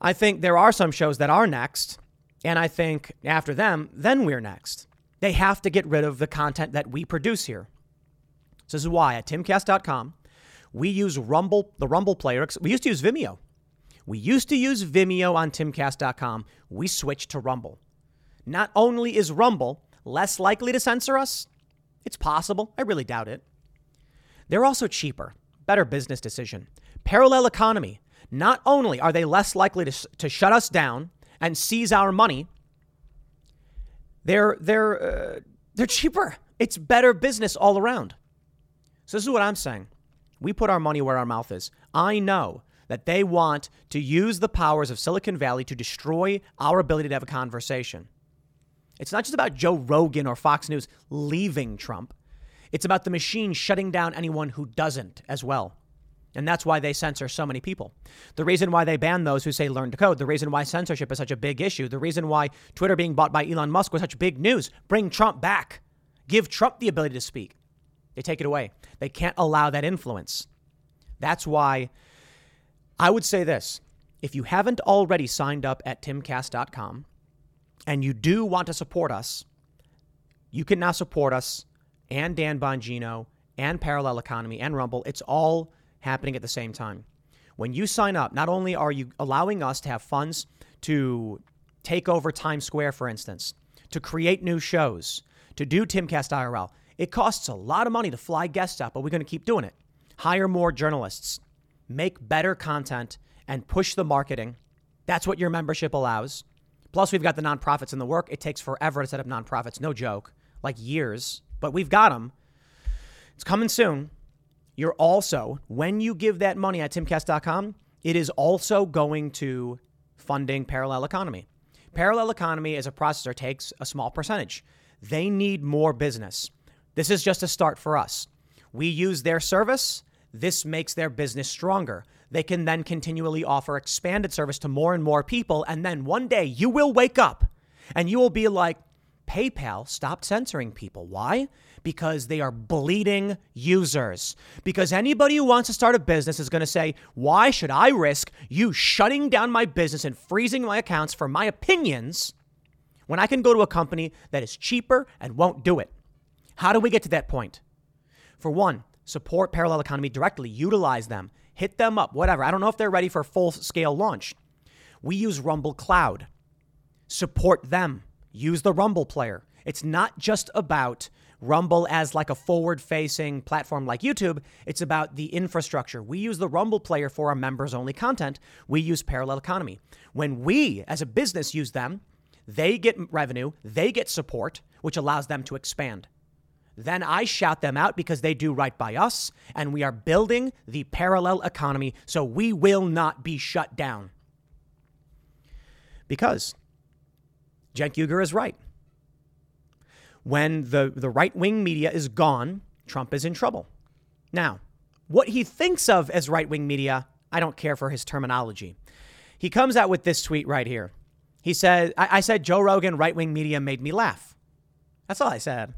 I think there are some shows that are next. And I think after them, then we're next. They have to get rid of the content that we produce here. So this is why at Timcast.com, we use Rumble, the Rumble player. We used to use Vimeo. We used to use Vimeo on Timcast.com. We switched to Rumble. Not only is Rumble less likely to censor us, it's possible. I really doubt it. They're also cheaper. Better business decision. Parallel Economy. Not only are they less likely to shut us down and seize our money, they're cheaper. It's better business all around. So this is what I'm saying. We put our money where our mouth is. I know that they want to use the powers of Silicon Valley to destroy our ability to have a conversation. It's not just about Joe Rogan or Fox News leaving Trump. It's about the machine shutting down anyone who doesn't as well. And that's why they censor so many people. The reason why they ban those who say learn to code. The reason why censorship is such a big issue. The reason why Twitter being bought by Elon Musk was such big news. Bring Trump back. Give Trump the ability to speak. They take it away. They can't allow that influence. That's why I would say this. If you haven't already signed up at timcast.com and you do want to support us, you can now support us and Dan Bongino and Parallel Economy and Rumble. It's all happening at the same time. When you sign up, not only are you allowing us to have funds to take over Times Square, for instance, to create new shows, to do Timcast IRL. It costs a lot of money to fly guests out, but we're going to keep doing it. Hire more journalists, make better content, and push the marketing. That's what your membership allows. Plus, we've got the nonprofits in the work. It takes forever to set up nonprofits, no joke, like years, but we've got them. It's coming soon. You're also, when you give that money at timcast.com, it is also going to funding Parallel Economy. Parallel Economy as a processor takes a small percentage. They need more business. This is just a start for us. We use their service. This makes their business stronger. They can then continually offer expanded service to more and more people. And then one day you will wake up and you will be like, PayPal stopped censoring people. Why? Because they are bleeding users. Because anybody who wants to start a business is going to say, why should I risk you shutting down my business and freezing my accounts for my opinions when I can go to a company that is cheaper and won't do it? How do we get to that point? For one, support Parallel Economy directly. Utilize them. Hit them up. Whatever. I don't know if they're ready for a full-scale launch. We use Rumble Cloud. Support them. Use the Rumble player. It's not just about Rumble as like a forward-facing platform like YouTube. It's about the infrastructure. We use the Rumble player for our members-only content. We use Parallel Economy. When we, as a business, use them, they get revenue. They get support, which allows them to expand. Then I shout them out because they do right by us, and we are building the Parallel Economy so we will not be shut down. Because Cenk Uygur is right. When the right-wing media is gone, Trump is in trouble. Now, what he thinks of as right-wing media, I don't care for his terminology. He comes out with this tweet right here. He said, I said Joe Rogan right-wing media made me laugh. That's all I said.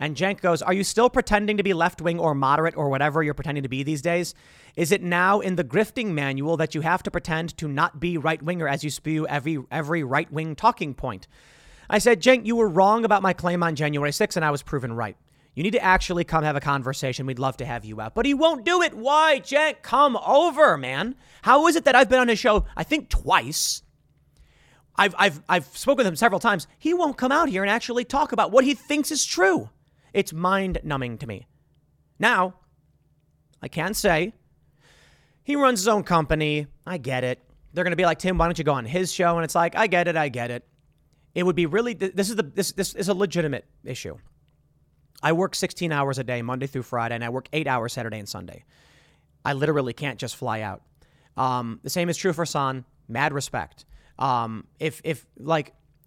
And Cenk goes, are you still pretending to be left-wing or moderate or whatever you're pretending to be these days? Is it now in the grifting manual that you have to pretend to not be right-winger as you spew every right-wing talking point? I said, Cenk, you were wrong about my claim on January 6th, and I was proven right. You need to actually come have a conversation. We'd love to have you out. But he won't do it. Why, Cenk? Come over, man. How is it that I've been on his show, I think, twice? I've spoken with him several times. He won't come out here and actually talk about what he thinks is true. It's mind-numbing to me. Now, I can say he runs his own company. I get it. They're going to be like, Tim, why don't you go on his show? And it's like, I get it. It would be really, this is a legitimate issue. I work 16 hours a day, Monday through Friday, and I work 8 hours Saturday and Sunday. I literally can't just fly out. The same is true for San. Mad respect. If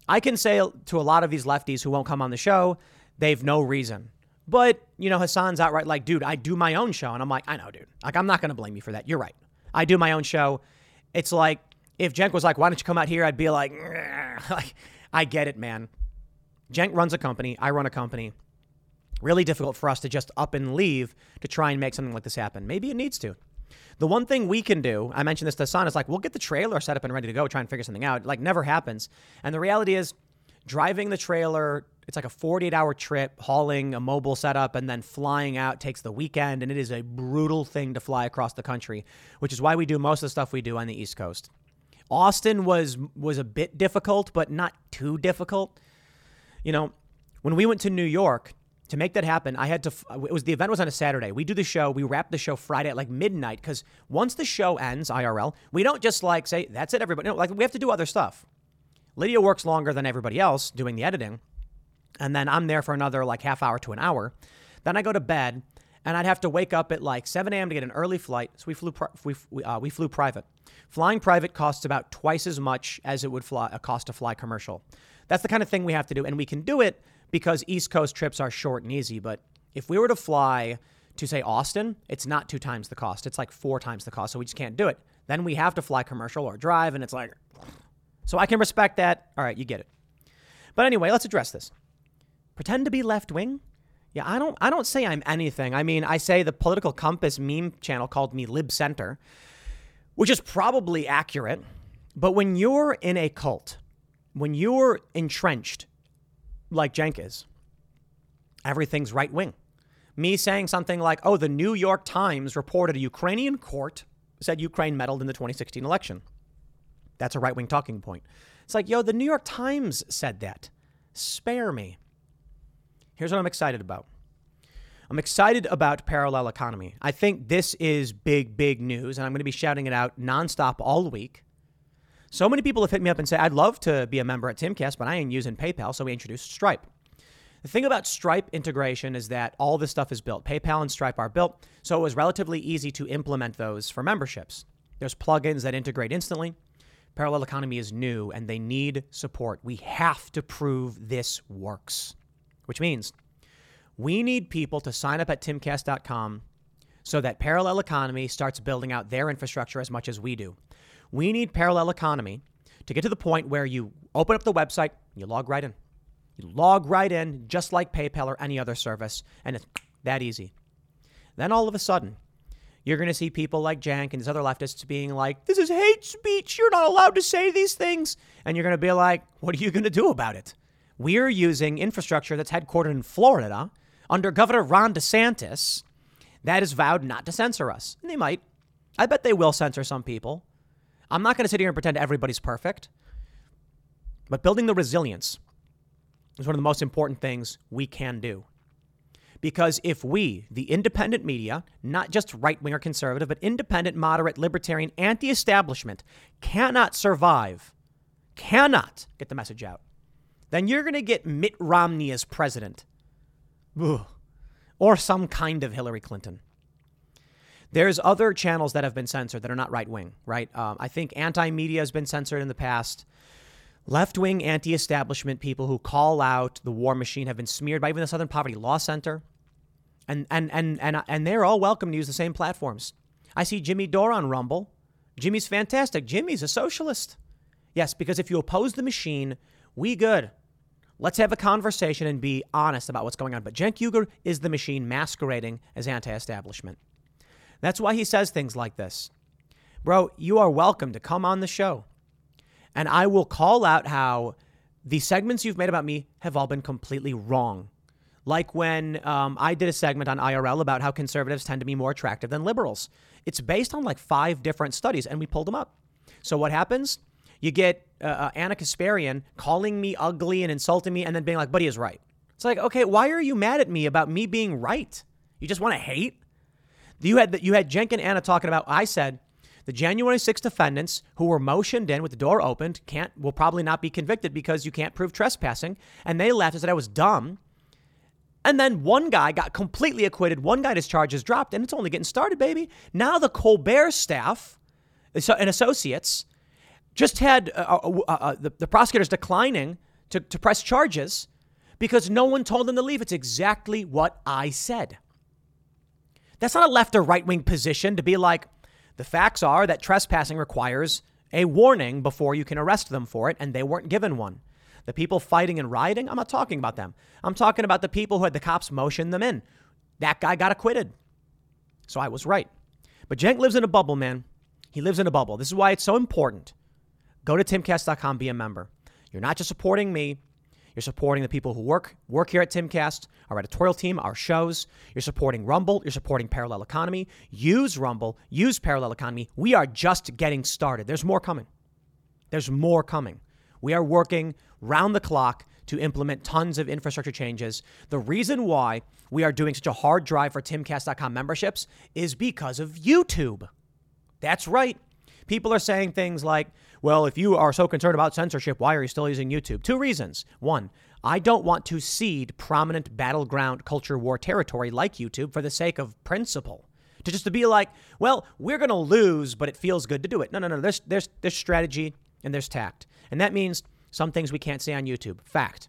I can say to a lot of these lefties who won't come on the show, they've no reason. But, you know, Hassan's outright like, dude, I do my own show. And I'm like, I know, dude. Like, I'm not going to blame you for that. You're right. I do my own show. It's like, if Cenk was like, why don't you come out here? I'd be like, I get it, man. Cenk runs a company. I run a company. Really difficult for us to just up and leave to try and make something like this happen. Maybe it needs to. The one thing we can do, I mentioned this to Hassan, is like, we'll get the trailer set up and ready to go, try and figure something out. Like, never happens. And the reality is, driving the trailer, it's like a 48-hour trip, hauling a mobile setup, and then flying out takes the weekend, and it is a brutal thing to fly across the country, which is why we do most of the stuff we do on the East Coast. Austin was a bit difficult, but not too difficult. You know, when we went to New York, to make that happen, the event was on a Saturday. We do the show. We wrap the show Friday at like midnight, because once the show ends, IRL, we don't just like say, that's it, everybody. No, like, we have to do other stuff. Lydia works longer than everybody else doing the editing. And then I'm there for another like half hour to an hour. Then I go to bed, and I'd have to wake up at like 7 a.m. to get an early flight. So we flew private. Flying private costs about twice as much as it would cost to fly commercial. That's the kind of thing we have to do. And we can do it because East Coast trips are short and easy. But if we were to fly to, say, Austin, it's not 2 times the cost. It's like 4 times the cost. So we just can't do it. Then we have to fly commercial or drive. And it's like, so I can respect that. All right, you get it. But anyway, let's address this. Pretend to be left wing. Yeah, I don't say I'm anything. I mean, I say the Political Compass meme channel called me Lib Center, which is probably accurate. But when you're in a cult, when you're entrenched, like Cenk is, everything's right wing. Me saying something like, oh, the New York Times reported a Ukrainian court said Ukraine meddled in the 2016 election. That's a right wing talking point. It's like, yo, the New York Times said that. Spare me. Here's what I'm excited about. I'm excited about Parallel Economy. I think this is big, big news, and I'm going to be shouting it out nonstop all week. So many people have hit me up and said, I'd love to be a member at TimCast, but I ain't using PayPal, so we introduced Stripe. The thing about Stripe integration is that all this stuff is built. PayPal and Stripe are built, so it was relatively easy to implement those for memberships. There's plugins that integrate instantly. Parallel Economy is new, and they need support. We have to prove this works, which means we need people to sign up at Timcast.com so that Parallel Economy starts building out their infrastructure as much as we do. We need Parallel Economy to get to the point where you open up the website, you log right in. You log right in, just like PayPal or any other service, and it's that easy. Then all of a sudden, you're going to see people like Cenk and these other leftists being like, this is hate speech, you're not allowed to say these things. And you're going to be like, what are you going to do about it? We're using infrastructure that's headquartered in Florida under Governor Ron DeSantis that has vowed not to censor us. And they might. I bet they will censor some people. I'm not going to sit here and pretend everybody's perfect, but building the resilience is one of the most important things we can do. Because if we, the independent media, not just right-wing or conservative, but independent, moderate, libertarian, anti-establishment, cannot survive, cannot get the message out, then you're going to get Mitt Romney as president. Ugh. Or some kind of Hillary Clinton. There's other channels that have been censored that are not right-wing, right? I think anti-media has been censored in the past. Left-wing anti-establishment people who call out the war machine have been smeared by even the Southern Poverty Law Center. And they're all welcome to use the same platforms. I see Jimmy Dore on Rumble. Jimmy's fantastic. Jimmy's a socialist. Yes, because if you oppose the machine, we good. Let's have a conversation and be honest about what's going on. But Cenk Uygur is the machine masquerading as anti-establishment. That's why he says things like this. Bro, you are welcome to come on the show. And I will call out how the segments you've made about me have all been completely wrong. Like when I did a segment on IRL about how conservatives tend to be more attractive than liberals. It's based on like 5 different studies, and we pulled them up. So what happens? You get Anna Kasparian calling me ugly and insulting me and then being like, but he is right. It's like, okay, why are you mad at me about me being right? You just want to hate? You had Cenk and Anna talking about, I said, the January 6th defendants who were motioned in with the door opened will probably not be convicted because you can't prove trespassing. And they laughed and said I was dumb. And then one guy got completely acquitted. One guy, his charges dropped, and it's only getting started, baby. Now the Colbert staff and associates just had the prosecutors declining to press charges because no one told them to leave. It's exactly what I said. That's not a left or right wing position to be like, the facts are that trespassing requires a warning before you can arrest them for it, and they weren't given one. The people fighting and rioting, I'm not talking about them. I'm talking about the people who had the cops motion them in. That guy got acquitted. So I was right. But Cenk lives in a bubble, man. He lives in a bubble. This is why it's so important. Go to timcast.com, be a member. You're not just supporting me. You're supporting the people who work here at Timcast, our editorial team, our shows. You're supporting Rumble. You're supporting Parallel Economy. Use Rumble. Use Parallel Economy. We are just getting started. There's more coming. There's more coming. We are working round the clock to implement tons of infrastructure changes. The reason why we are doing such a hard drive for Timcast.com memberships is because of YouTube. That's right. People are saying things like, well, if you are so concerned about censorship, why are you still using YouTube? 2 reasons. 1, I don't want to cede prominent battleground culture war territory like YouTube for the sake of principle. To be like, well, we're going to lose, but it feels good to do it. No. There's strategy and there's tact. And that means some things we can't say on YouTube. Fact.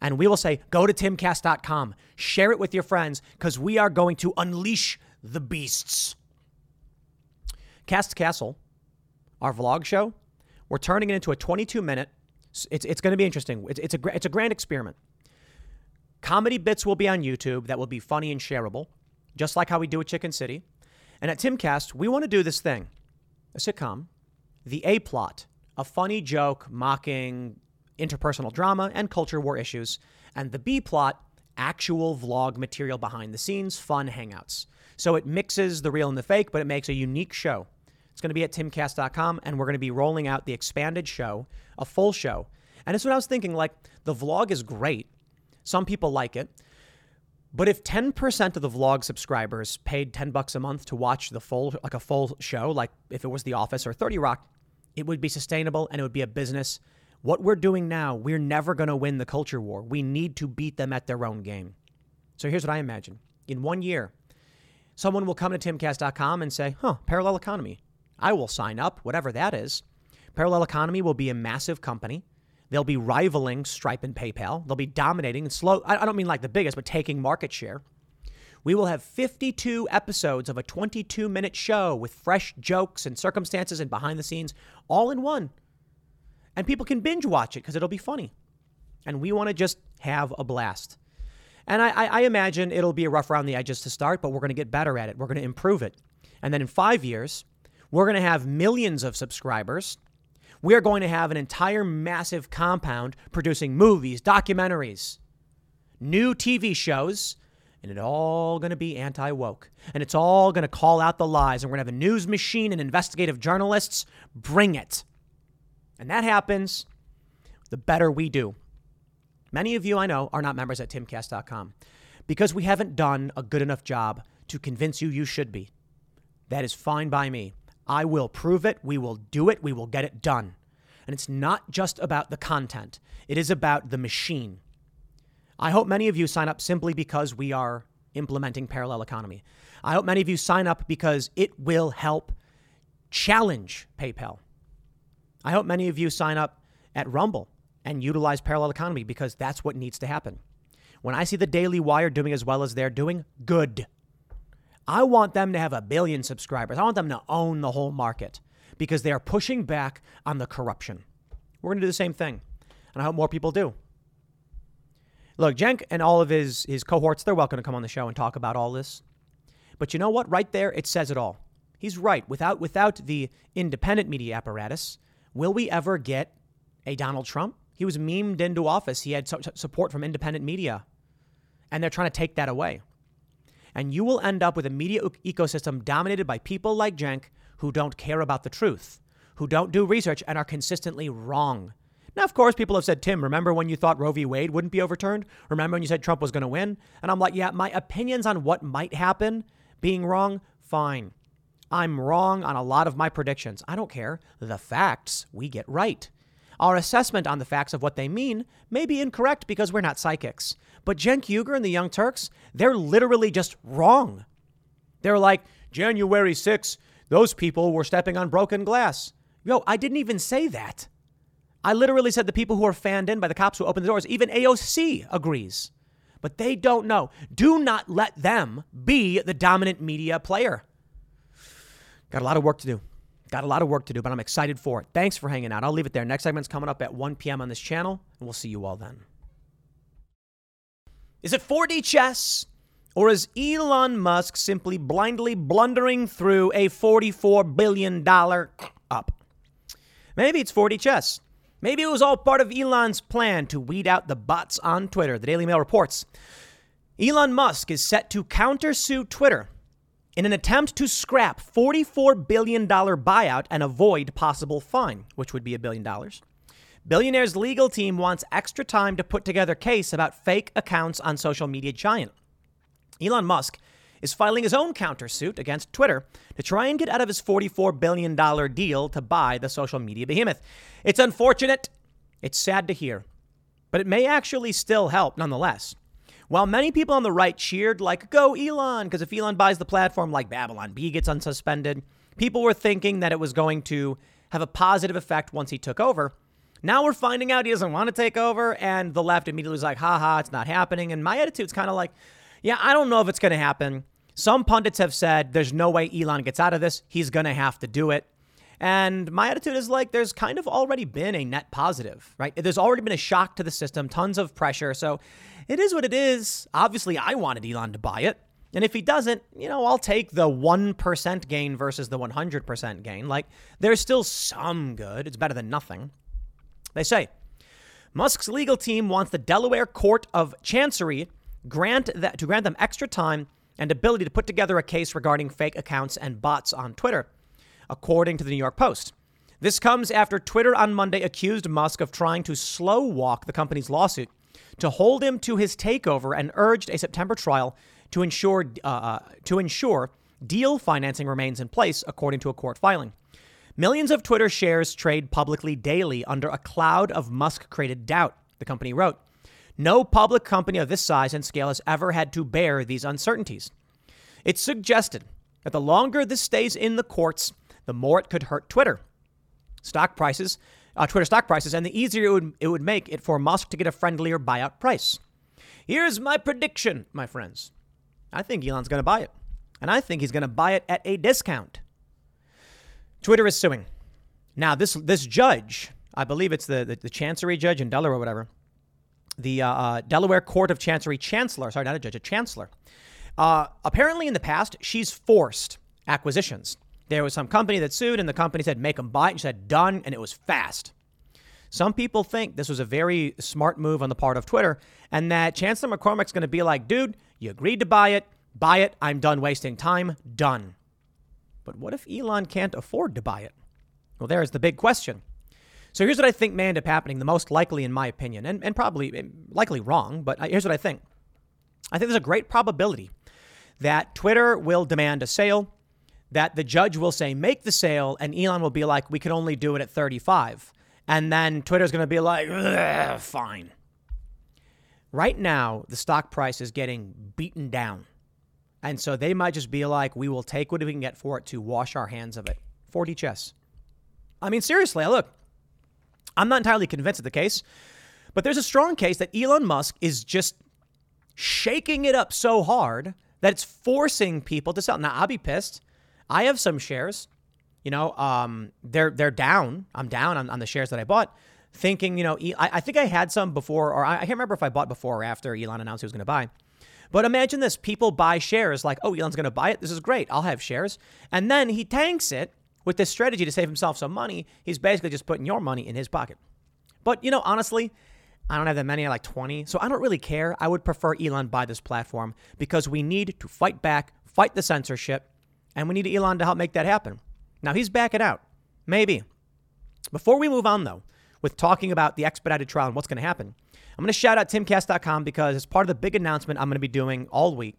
And we will say, go to timcast.com, share it with your friends, because we are going to unleash the beasts. Cast Castle, our vlog show, we're turning it into a 22-minute. It's going to be interesting. It's a grand experiment. Comedy bits will be on YouTube that will be funny and shareable, just like how we do at Chicken City. And at Timcast, we want to do this thing, a sitcom, the A-plot, a funny joke mocking interpersonal drama and culture war issues, and the B-plot, actual vlog material behind the scenes, fun hangouts. So it mixes the real and the fake, but it makes a unique show. It's going to be at timcast.com, and we're going to be rolling out the expanded show, a full show. And it's what I was thinking, like, the vlog is great. Some people like it. But if 10% of the vlog subscribers paid $10 a month to watch the full, like a full show, like if it was The Office or 30 Rock, it would be sustainable and it would be a business. What we're doing now, we're never going to win the culture war. We need to beat them at their own game. So here's what I imagine. In 1 year, someone will come to timcast.com and say, Parallel Economy. I will sign up, whatever that is. Parallel Economy will be a massive company. They'll be rivaling Stripe and PayPal. They'll be dominating and slow. I don't mean like the biggest, but taking market share. We will have 52 episodes of a 22-minute show with fresh jokes and circumstances and behind the scenes all in one. And people can binge watch it because it'll be funny. And we want to just have a blast. And I imagine it'll be rough around the edges to start, but we're going to get better at it. We're going to improve it. And then in 5 years, we're going to have millions of subscribers. We're going to have an entire massive compound producing movies, documentaries, new TV shows, and it's all going to be anti-woke. And it's all going to call out the lies. And we're going to have a news machine and investigative journalists. Bring it. And that happens, the better we do. Many of you, I know, are not members at timcast.com because we haven't done a good enough job to convince you you should be. That is fine by me. I will prove it. We will do it. We will get it done. And it's not just about the content. It is about the machine. I hope many of you sign up simply because we are implementing Parallel Economy. I hope many of you sign up because it will help challenge PayPal. I hope many of you sign up at Rumble and utilize Parallel Economy because that's what needs to happen. When I see the Daily Wire doing as well as they're doing, good. I want them to have a 1 billion subscribers. I want them to own the whole market because they are pushing back on the corruption. We're going to do the same thing, and I hope more people do. Look, Cenk and all of his cohorts, they're welcome to come on the show and talk about all this. But you know what? Right there, it says it all. He's right. Without the independent media apparatus, will we ever get a Donald Trump? He was memed into office. He had support from independent media. And they're trying to take that away. And you will end up with a media ecosystem dominated by people like Cenk who don't care about the truth, who don't do research and are consistently wrong. Now, of course, people have said, Tim, remember when you thought Roe v. Wade wouldn't be overturned? Remember when you said Trump was going to win? And I'm like, yeah, my opinions on what might happen being wrong, fine. I'm wrong on a lot of my predictions. I don't care. The facts we get right. Our assessment on the facts of what they mean may be incorrect because we're not psychics. But Cenk Uygur and the Young Turks, they're literally just wrong. They're like, January 6th, those people were stepping on broken glass. Yo, I didn't even say that. I literally said the people who are fanned in by the cops who open the doors, even AOC agrees. But they don't know. Do not let them be the dominant media player. Got a lot of work to do. But I'm excited for it. Thanks for hanging out. I'll leave it there. Next segment's coming up at 1 p.m. on this channel, and we'll see you all then. Is it 4D chess, or is Elon Musk simply blindly blundering through a $44 billion up? Maybe it's 4D chess. Maybe it was all part of Elon's plan to weed out the bots on Twitter. The Daily Mail reports, Elon Musk is set to countersue Twitter in an attempt to scrap $44 billion buyout and avoid possible fine, which would be $1 billion. Billionaire's legal team wants extra time to put together a case about fake accounts on social media giant. Elon Musk is filing his own countersuit against Twitter to try and get out of his $44 billion deal to buy the social media behemoth. It's unfortunate. It's sad to hear, but it may actually still help nonetheless. While many people on the right cheered like, go Elon, because if Elon buys the platform like Babylon B gets unsuspended, people were thinking that it was going to have a positive effect once he took over. Now we're finding out he doesn't want to take over, and the left immediately was like, haha, it's not happening. And my attitude's kind of like, yeah, I don't know if it's going to happen. Some pundits have said there's no way Elon gets out of this. He's going to have to do it. And my attitude is like, there's kind of already been a net positive, right? There's already been a shock to the system, tons of pressure. So it is what it is. Obviously, I wanted Elon to buy it. And if he doesn't, you know, I'll take the 1% gain versus the 100% gain. Like, there's still some good. It's better than nothing. They say Musk's legal team wants the Delaware Court of Chancery grant them extra time and ability to put together a case regarding fake accounts and bots on Twitter, according to the New York Post. This comes after Twitter on Monday accused Musk of trying to slow walk the company's lawsuit to hold him to his takeover and urged a September trial to ensure deal financing remains in place, according to a court filing. Millions of Twitter shares trade publicly daily under a cloud of Musk-created doubt, the company wrote. No public company of this size and scale has ever had to bear these uncertainties. It's suggested that the longer this stays in the courts, the more it could hurt Twitter stock prices, and the easier it would make it for Musk to get a friendlier buyout price. Here's my prediction, my friends. I think Elon's going to buy it, and I think he's going to buy it at a discount. Twitter is suing. Now, this judge, I believe it's the Chancery judge in Delaware or whatever, the Delaware Court of Chancery chancellor, sorry, not a judge, a chancellor. Apparently in the past, she's forced acquisitions. There was some company that sued and the company said, make them buy it. And she said, done. And it was fast. Some people think this was a very smart move on the part of Twitter and that Chancellor McCormick's going to be like, dude, you agreed to buy it. I'm done wasting time. Done. But what if Elon can't afford to buy it? Well, there's the big question. So here's what I think may end up happening, the most likely in my opinion, and probably likely wrong, but here's what I think. I think there's a great probability that Twitter will demand a sale, that the judge will say, make the sale, and Elon will be like, we can only do it at 35. And then Twitter's going to be like, fine. Right now, the stock price is getting beaten down. And so they might just be like, we will take what we can get for it to wash our hands of it. 4D chess. I mean, seriously, look, I'm not entirely convinced of the case, but there's a strong case that Elon Musk is just shaking it up so hard that it's forcing people to sell. Now, I'll be pissed. I have some shares, you know, they're down. I'm down on the shares that I bought thinking, you know, I think I had some before, or I can't remember if I bought before or after Elon announced he was going to buy. But imagine this. People buy shares like, oh, Elon's going to buy it. This is great. I'll have shares. And then he tanks it with this strategy to save himself some money. He's basically just putting your money in his pocket. But, you know, honestly, I don't have that many. I like 20. So I don't really care. I would prefer Elon buy this platform because we need to fight back, fight the censorship, and we need Elon to help make that happen. Now, he's backing out. Maybe. Before we move on, though, with talking about the expedited trial and what's going to happen, I'm going to shout out Timcast.com because it's part of the big announcement I'm going to be doing all week.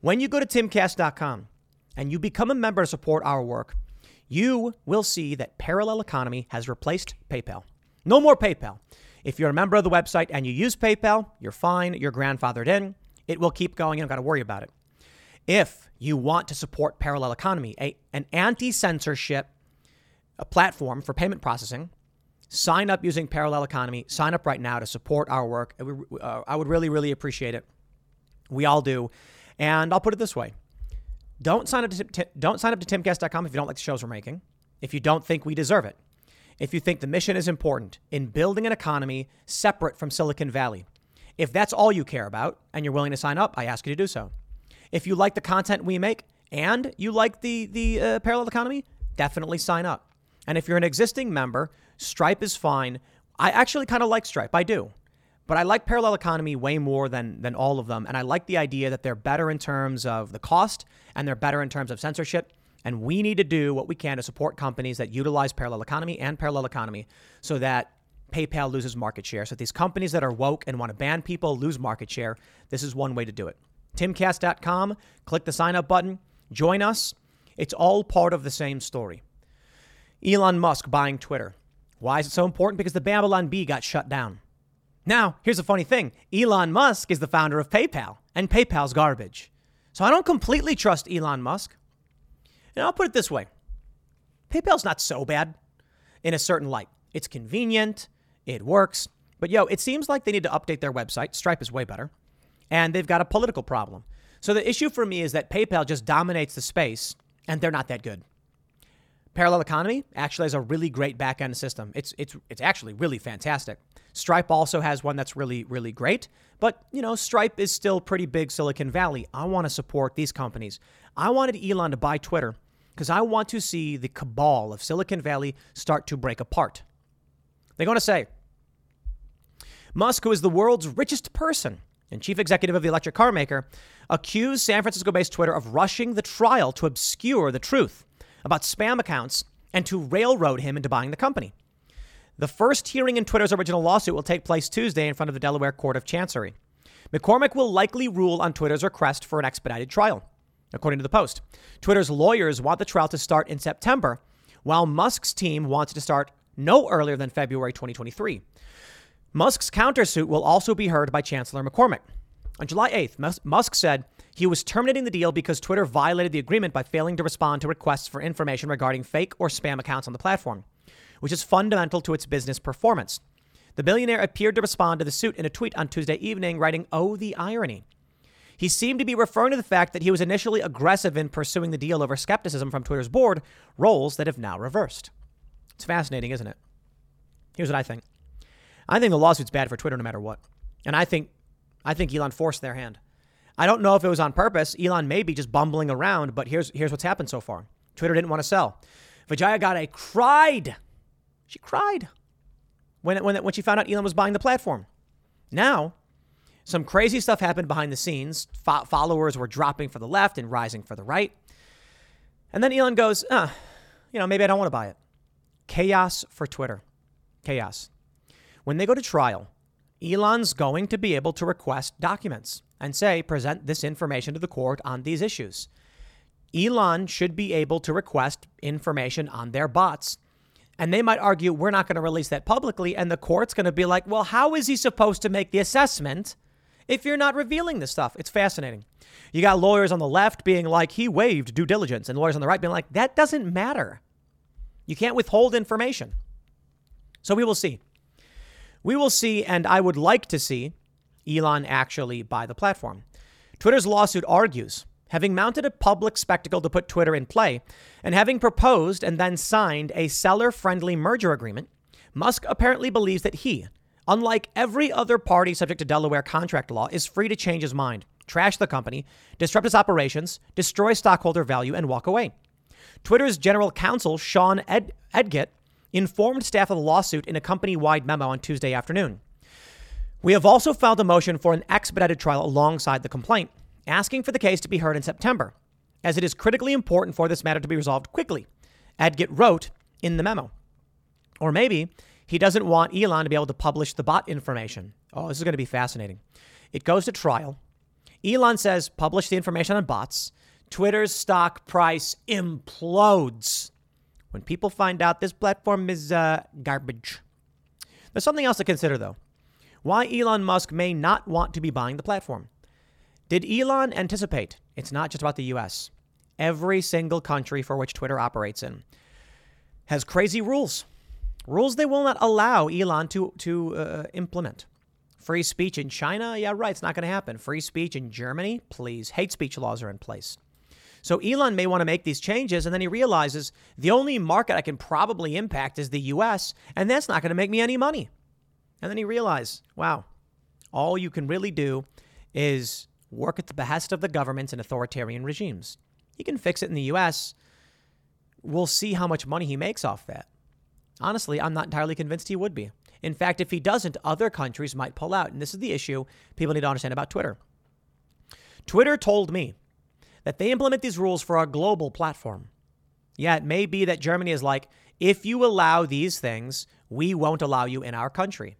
When you go to Timcast.com and you become a member to support our work, you will see that Parallel Economy has replaced PayPal. No more PayPal. If you're a member of the website and you use PayPal, you're fine. You're grandfathered in. It will keep going. You don't got to worry about it. If you want to support Parallel Economy, an anti-censorship platform for payment processing, sign up using Parallel Economy. Sign up right now to support our work. I would really, really appreciate it. We all do. And I'll put it this way. Don't sign up to Timcast.com if you don't like the shows we're making, if you don't think we deserve it, if you think the mission is important in building an economy separate from Silicon Valley. If that's all you care about and you're willing to sign up, I ask you to do so. If you like the content we make and you like the Parallel Economy, definitely sign up. And if you're an existing member, Stripe is fine. I actually kind of like Stripe. I do. But I like Parallel Economy way more than all of them. And I like the idea that they're better in terms of the cost and they're better in terms of censorship. And we need to do what we can to support companies that utilize Parallel Economy and Parallel Economy so that PayPal loses market share. So these companies that are woke and want to ban people lose market share. This is one way to do it. Timcast.com. Click the sign up button. Join us. It's all part of the same story. Elon Musk buying Twitter. Why is it so important? Because the Babylon Bee got shut down. Now, here's a funny thing. Elon Musk is the founder of PayPal, and PayPal's garbage. So I don't completely trust Elon Musk. And I'll put it this way. PayPal's not so bad in a certain light. It's convenient. It works. But, it seems like they need to update their website. Stripe is way better. And they've got a political problem. So the issue for me is that PayPal just dominates the space, and they're not that good. Parallel Economy actually has a really great back-end system. It's actually really fantastic. Stripe also has one that's really, really great. But, Stripe is still pretty big Silicon Valley. I want to support these companies. I wanted Elon to buy Twitter because I want to see the cabal of Silicon Valley start to break apart. They're going to say, Musk, who is the world's richest person and chief executive of the electric car maker, accused San Francisco-based Twitter of rushing the trial to obscure the truth about spam accounts and to railroad him into buying the company. The first hearing in Twitter's original lawsuit will take place Tuesday in front of the Delaware Court of Chancery. McCormick will likely rule on Twitter's request for an expedited trial, according to the Post. Twitter's lawyers want the trial to start in September, while Musk's team wants it to start no earlier than February 2023. Musk's countersuit will also be heard by Chancellor McCormick. On July 8th, Musk said he was terminating the deal because Twitter violated the agreement by failing to respond to requests for information regarding fake or spam accounts on the platform, which is fundamental to its business performance. The billionaire appeared to respond to the suit in a tweet on Tuesday evening, writing, "Oh, the irony." He seemed to be referring to the fact that he was initially aggressive in pursuing the deal over skepticism from Twitter's board, roles that have now reversed. It's fascinating, isn't it? Here's what I think. I think the lawsuit's bad for Twitter no matter what. And I think Elon forced their hand. I don't know if it was on purpose. Elon may be just bumbling around, but here's what's happened so far. Twitter didn't want to sell. Vijaya Gadde cried. She cried when she found out Elon was buying the platform. Now, some crazy stuff happened behind the scenes. Followers were dropping for the left and rising for the right. And then Elon goes, maybe I don't want to buy it. Chaos for Twitter. Chaos. When they go to trial, Elon's going to be able to request documents and say, present this information to the court on these issues. Elon should be able to request information on their bots. And they might argue, we're not going to release that publicly. And the court's going to be like, well, how is he supposed to make the assessment if you're not revealing this stuff? It's fascinating. You got lawyers on the left being like, he waived due diligence. And lawyers on the right being like, that doesn't matter. You can't withhold information. So we will see. We will see, and I would like to see Elon actually buy the platform. Twitter's lawsuit argues, having mounted a public spectacle to put Twitter in play and having proposed and then signed a seller-friendly merger agreement, Musk apparently believes that he, unlike every other party subject to Delaware contract law, is free to change his mind, trash the company, disrupt its operations, destroy stockholder value, and walk away. Twitter's general counsel, Sean Edgett, informed staff of the lawsuit in a company-wide memo on Tuesday afternoon. We have also filed a motion for an expedited trial alongside the complaint, asking for the case to be heard in September, as it is critically important for this matter to be resolved quickly, Adgett wrote in the memo. Or maybe he doesn't want Elon to be able to publish the bot information. Oh, this is going to be fascinating. It goes to trial. Elon says, publish the information on bots. Twitter's stock price implodes when people find out this platform is garbage. There's something else to consider, though. Why Elon Musk may not want to be buying the platform. Did Elon anticipate? It's not just about the U.S. Every single country for which Twitter operates in has crazy rules. Rules they will not allow Elon to implement. Free speech in China? Yeah, right. It's not going to happen. Free speech in Germany? Please. Hate speech laws are in place. So Elon may want to make these changes, and then he realizes the only market I can probably impact is the U.S., and that's not going to make me any money. And then he realizes, wow, all you can really do is work at the behest of the governments and authoritarian regimes. He can fix it in the U.S. We'll see how much money he makes off that. Honestly, I'm not entirely convinced he would be. In fact, if he doesn't, other countries might pull out. And this is the issue people need to understand about Twitter. Twitter told me that they implement these rules for our global platform. Yeah, it may be that Germany is like, if you allow these things, we won't allow you in our country.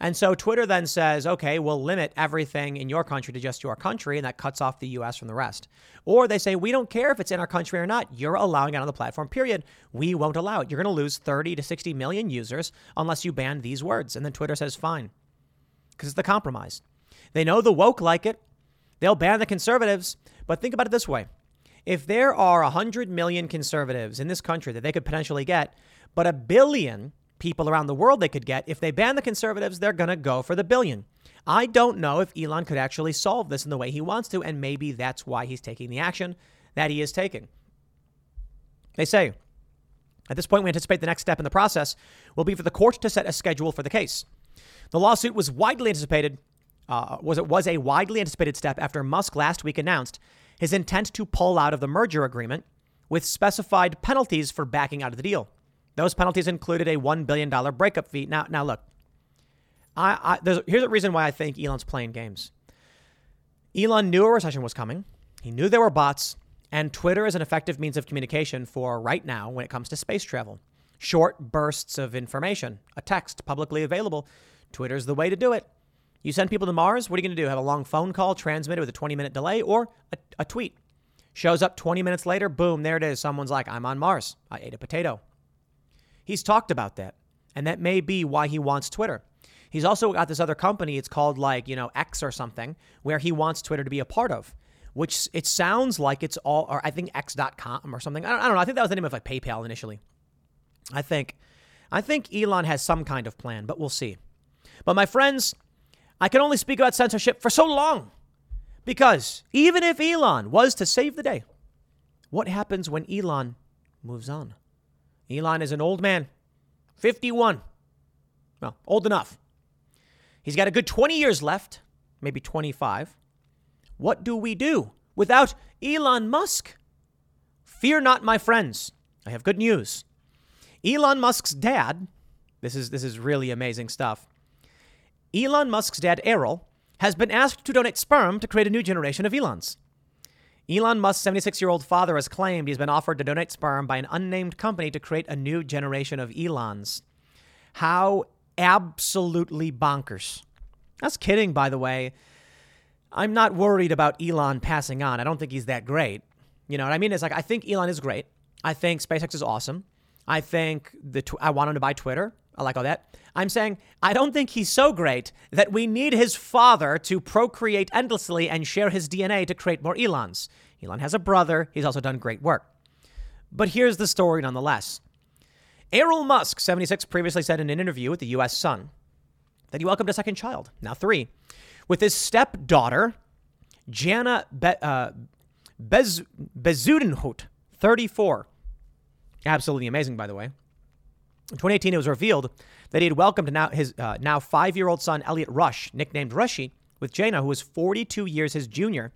And so Twitter then says, okay, we'll limit everything in your country to just your country, and that cuts off the U.S. from the rest. Or they say, we don't care if it's in our country or not. You're allowing it on the platform, period. We won't allow it. You're going to lose 30 to 60 million users unless you ban these words. And then Twitter says, fine, because it's the compromise. They know the woke like it. They'll ban the conservatives. But think about it this way. If there are 100 million conservatives in this country that they could potentially get, but 1 billion people around the world they could get, if they ban the conservatives, they're going to go for the billion. I don't know if Elon could actually solve this in the way he wants to, and maybe that's why he's taking the action that he is taking. They say, at this point, we anticipate the next step in the process will be for the court to set a schedule for the case. The lawsuit was widely anticipated, was a widely anticipated step after Musk last week announced his intent to pull out of the merger agreement with specified penalties for backing out of the deal. Those penalties included a $1 billion breakup fee. Now look, here's a reason why I think Elon's playing games. Elon knew a recession was coming. He knew there were bots. And Twitter is an effective means of communication for right now when it comes to space travel. Short bursts of information, a text publicly available. Twitter's the way to do it. You send people to Mars, what are you going to do? Have a long phone call transmitted with a 20-minute delay or a tweet? Shows up 20 minutes later, boom, there it is. Someone's like, I'm on Mars. I ate a potato. He's talked about that, and that may be why he wants Twitter. He's also got this other company. It's called X or something, where he wants Twitter to be a part of, which it sounds like it's all, or I think X.com or something. I don't know. I think that was the name of PayPal initially. I think Elon has some kind of plan, but we'll see. But my friends, I can only speak about censorship for so long, because even if Elon was to save the day, what happens when Elon moves on? Elon is an old man, 51. Well, old enough. He's got a good 20 years left, maybe 25. What do we do without Elon Musk? Fear not, my friends. I have good news. Elon Musk's dad, this is really amazing stuff. Elon Musk's dad, Errol, has been asked to donate sperm to create a new generation of Elons. Elon Musk's 76-year-old father has claimed he's been offered to donate sperm by an unnamed company to create a new generation of Elons. How absolutely bonkers. That's kidding, by the way. I'm not worried about Elon passing on. I don't think he's that great. You know what I mean? It's like, I think Elon is great. I think SpaceX is awesome. I think I want him to buy Twitter. I like all that. I'm saying I don't think he's so great that we need his father to procreate endlessly and share his DNA to create more Elons. Elon has a brother. He's also done great work. But here's the story nonetheless. Errol Musk, 76, previously said in an interview with the U.S. Sun that he welcomed a second child, now 3, with his stepdaughter, Jana Bezuidenhout, 34. Absolutely amazing, by the way. In 2018, it was revealed that he had welcomed his now 5-year-old son, Elliot Rush, nicknamed Rushy, with Jana, who was 42 years his junior,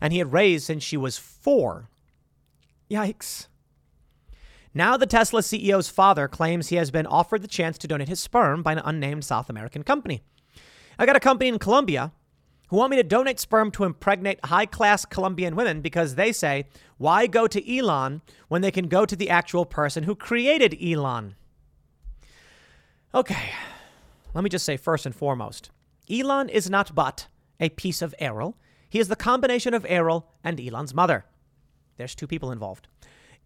and he had raised since she was 4. Yikes. Now the Tesla CEO's father claims he has been offered the chance to donate his sperm by an unnamed South American company. I got a company in Colombia who want me to donate sperm to impregnate high-class Colombian women because they say, why go to Elon when they can go to the actual person who created Elon? Okay, let me just say first and foremost, Elon is not but a piece of Errol. He is the combination of Errol and Elon's mother. There's two people involved.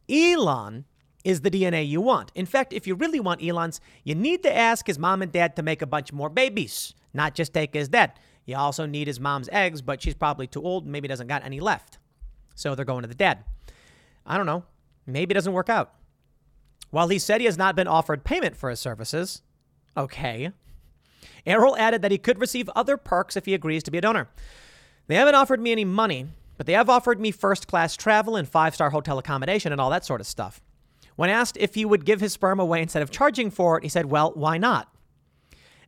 Elon is the DNA you want. In fact, if you really want Elon's, you need to ask his mom and dad to make a bunch more babies, not just take his dad. You also need his mom's eggs, but she's probably too old and maybe doesn't got any left. So they're going to the dad. I don't know. Maybe it doesn't work out. While he said he has not been offered payment for his services, okay, Errol added that he could receive other perks if he agrees to be a donor. They haven't offered me any money, but they have offered me first-class travel and five-star hotel accommodation and all that sort of stuff. When asked if he would give his sperm away instead of charging for it, he said, well, why not?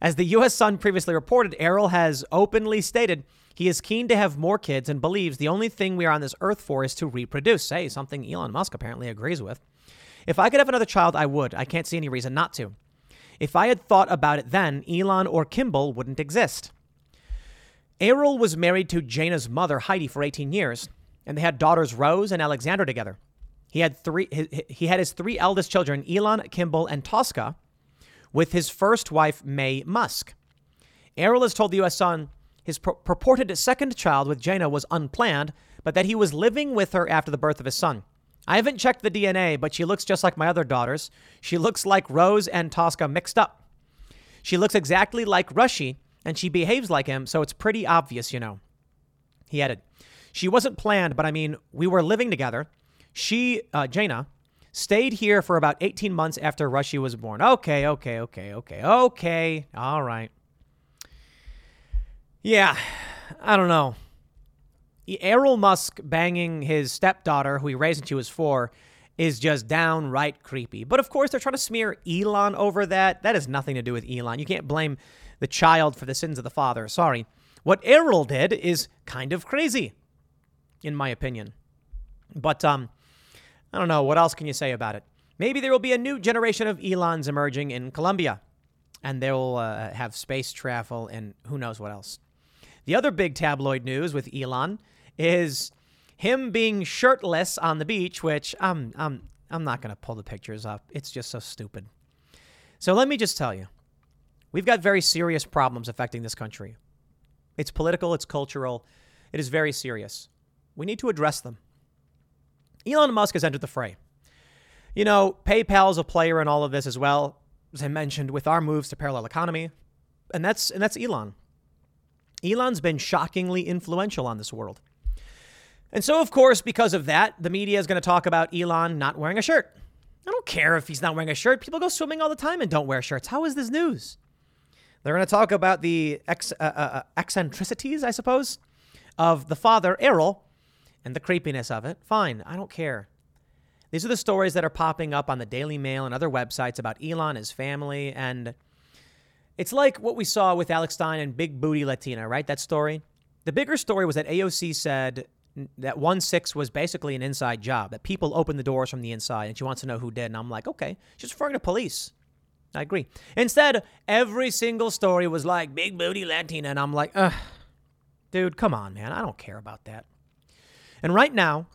As the U.S. Sun previously reported, Errol has openly stated he is keen to have more kids and believes the only thing we are on this earth for is to reproduce. Hey, something Elon Musk apparently agrees with. If I could have another child, I would. I can't see any reason not to. If I had thought about it then, Elon or Kimball wouldn't exist. Errol was married to Jana's mother, Heidi, for 18 years, and they had daughters Rose and Alexandra together. He had his three eldest children, Elon, Kimball, and Tosca, with his first wife, May Musk. Errol has told the U.S. Sun his purported second child with Jana was unplanned, but that he was living with her after the birth of his son. I haven't checked the DNA, but she looks just like my other daughters. She looks like Rose and Tosca mixed up. She looks exactly like Rushy, and she behaves like him, so it's pretty obvious, you know. He added, she wasn't planned, but I mean, we were living together. She, Jana, stayed here for about 18 months after Rushy was born. Okay. All right. Yeah, I don't know. Errol Musk banging his stepdaughter, who he raised when she was 4, is just downright creepy. But of course, they're trying to smear Elon over that. That has nothing to do with Elon. You can't blame the child for the sins of the father. Sorry. What Errol did is kind of crazy, in my opinion. But I don't know. What else can you say about it? Maybe there will be a new generation of Elons emerging in Colombia, and they'll have space travel and who knows what else. The other big tabloid news with Elon is him being shirtless on the beach, which I'm not going to pull the pictures up. It's just so stupid. So let me just tell you, we've got very serious problems affecting this country. It's political, it's cultural. It is very serious. We need to address them. Elon Musk has entered the fray. You know, PayPal is a player in all of this as well, as I mentioned, with our moves to parallel economy. And that's Elon. Elon's been shockingly influential on this world. And so, of course, because of that, the media is going to talk about Elon not wearing a shirt. I don't care if he's not wearing a shirt. People go swimming all the time and don't wear shirts. How is this news? They're going to talk about the eccentricities, I suppose, of the father, Errol, and the creepiness of it. Fine, I don't care. These are the stories that are popping up on the Daily Mail and other websites about Elon, his family, and it's like what we saw with Alex Stein and Big Booty Latina, right? That story. The bigger story was that AOC said that 1/6 was basically an inside job, that people opened the doors from the inside, and she wants to know who did. And I'm like, okay, she's referring to police. I agree. Instead, every single story was like Big Booty Latina. And I'm like, dude, come on, man. I don't care about that. And right now,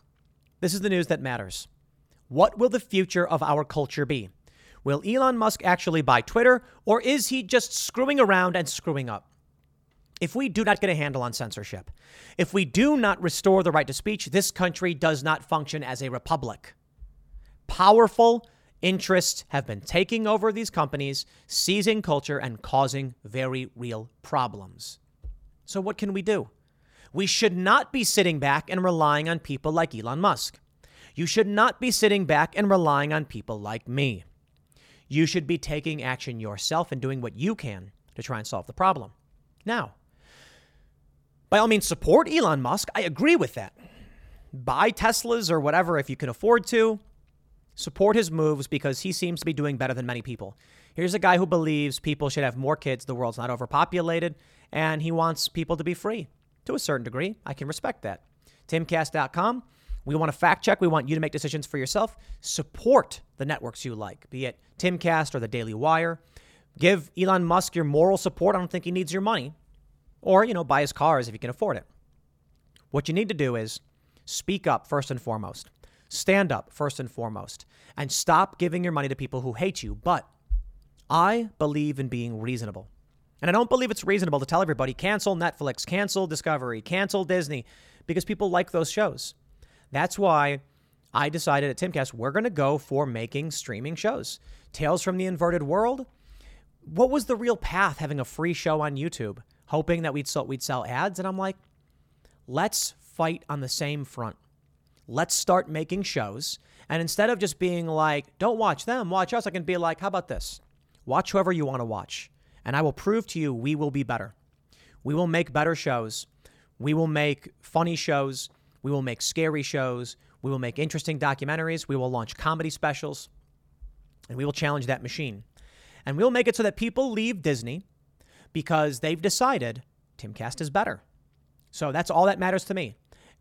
this is the news that matters. What will the future of our culture be? Will Elon Musk actually buy Twitter, or is he just screwing around and screwing up? If we do not get a handle on censorship, if we do not restore the right to speech, this country does not function as a republic. Powerful interests have been taking over these companies, seizing culture, and causing very real problems. So what can we do? We should not be sitting back and relying on people like Elon Musk. You should not be sitting back and relying on people like me. You should be taking action yourself and doing what you can to try and solve the problem. Now, by all means, support Elon Musk. I agree with that. Buy Teslas or whatever if you can afford to. Support his moves because he seems to be doing better than many people. Here's a guy who believes people should have more kids. The world's not overpopulated, and he wants people to be free to a certain degree. I can respect that. Timcast.com. We want to fact check. We want you to make decisions for yourself. Support the networks you like, be it Timcast or the Daily Wire. Give Elon Musk your moral support. I don't think he needs your money. Or, you know, buy his cars if you can afford it. What you need to do is speak up first and foremost. Stand up first and foremost. And stop giving your money to people who hate you. But I believe in being reasonable. And I don't believe it's reasonable to tell everybody, cancel Netflix, cancel Discovery, cancel Disney, because people like those shows. That's why I decided at Timcast, we're going to go for making streaming shows. Tales from the Inverted World. What was the real path? Having a free show on YouTube, hoping that we'd sell ads. And I'm like, let's fight on the same front. Let's start making shows. And instead of just being like, don't watch them, watch us, I can be like, how about this? Watch whoever you want to watch. And I will prove to you we will be better. We will make better shows. We will make funny shows. We will make scary shows. We will make interesting documentaries. We will launch comedy specials. And we will challenge that machine. And we'll make it so that people leave Disney because they've decided Timcast is better. So that's all that matters to me.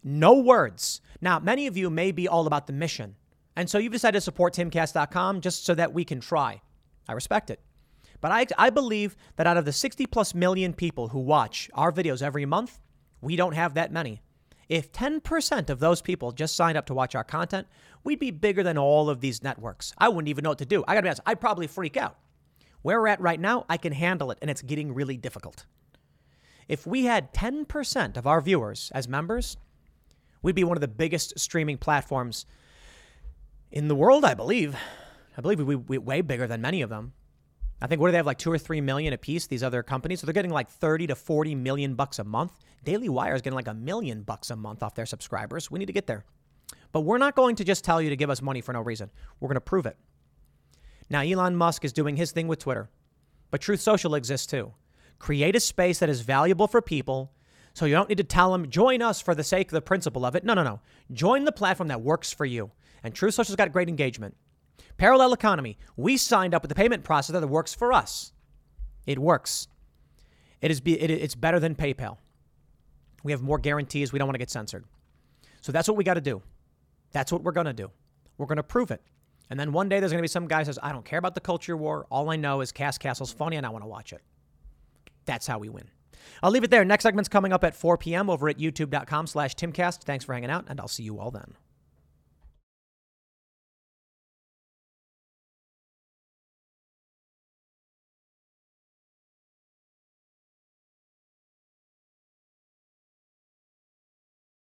No words. Now, many of you may be all about the mission. And so you've decided to support Timcast.com just so that we can try. I respect it. But I believe that out of the 60 plus million people who watch our videos every month, we don't have that many. If 10% of those people just signed up to watch our content, we'd be bigger than all of these networks. I wouldn't even know what to do. I got to be honest, I'd probably freak out. Where we're at right now, I can handle it, and it's getting really difficult. If we had 10% of our viewers as members, we'd be one of the biggest streaming platforms in the world, I believe. I believe we're way bigger than many of them. I think, what do they have, like 2 or 3 million apiece, these other companies? So they're getting like 30 to 40 million bucks a month. Daily Wire is getting like $1 million a month off their subscribers. We need to get there. But we're not going to just tell you to give us money for no reason. We're going to prove it. Now, Elon Musk is doing his thing with Twitter, but Truth Social exists too. Create a space that is valuable for people, so you don't need to tell them, join us for the sake of the principle of it. No. Join the platform that works for you. And Truth Social's got great engagement. Parallel Economy, we signed up with the payment processor that works for us. It works. It's better than PayPal. We have more guarantees. We don't want to get censored. So that's what we got to do. That's what we're going to do. We're going to prove it. And then one day there's going to be some guy who says, I don't care about the culture war. All I know is Cass Castle's funny and I want to watch it. That's how we win. I'll leave it there. Next segment's coming up at 4 p.m. over at youtube.com/Timcast. Thanks for hanging out, and I'll see you all then.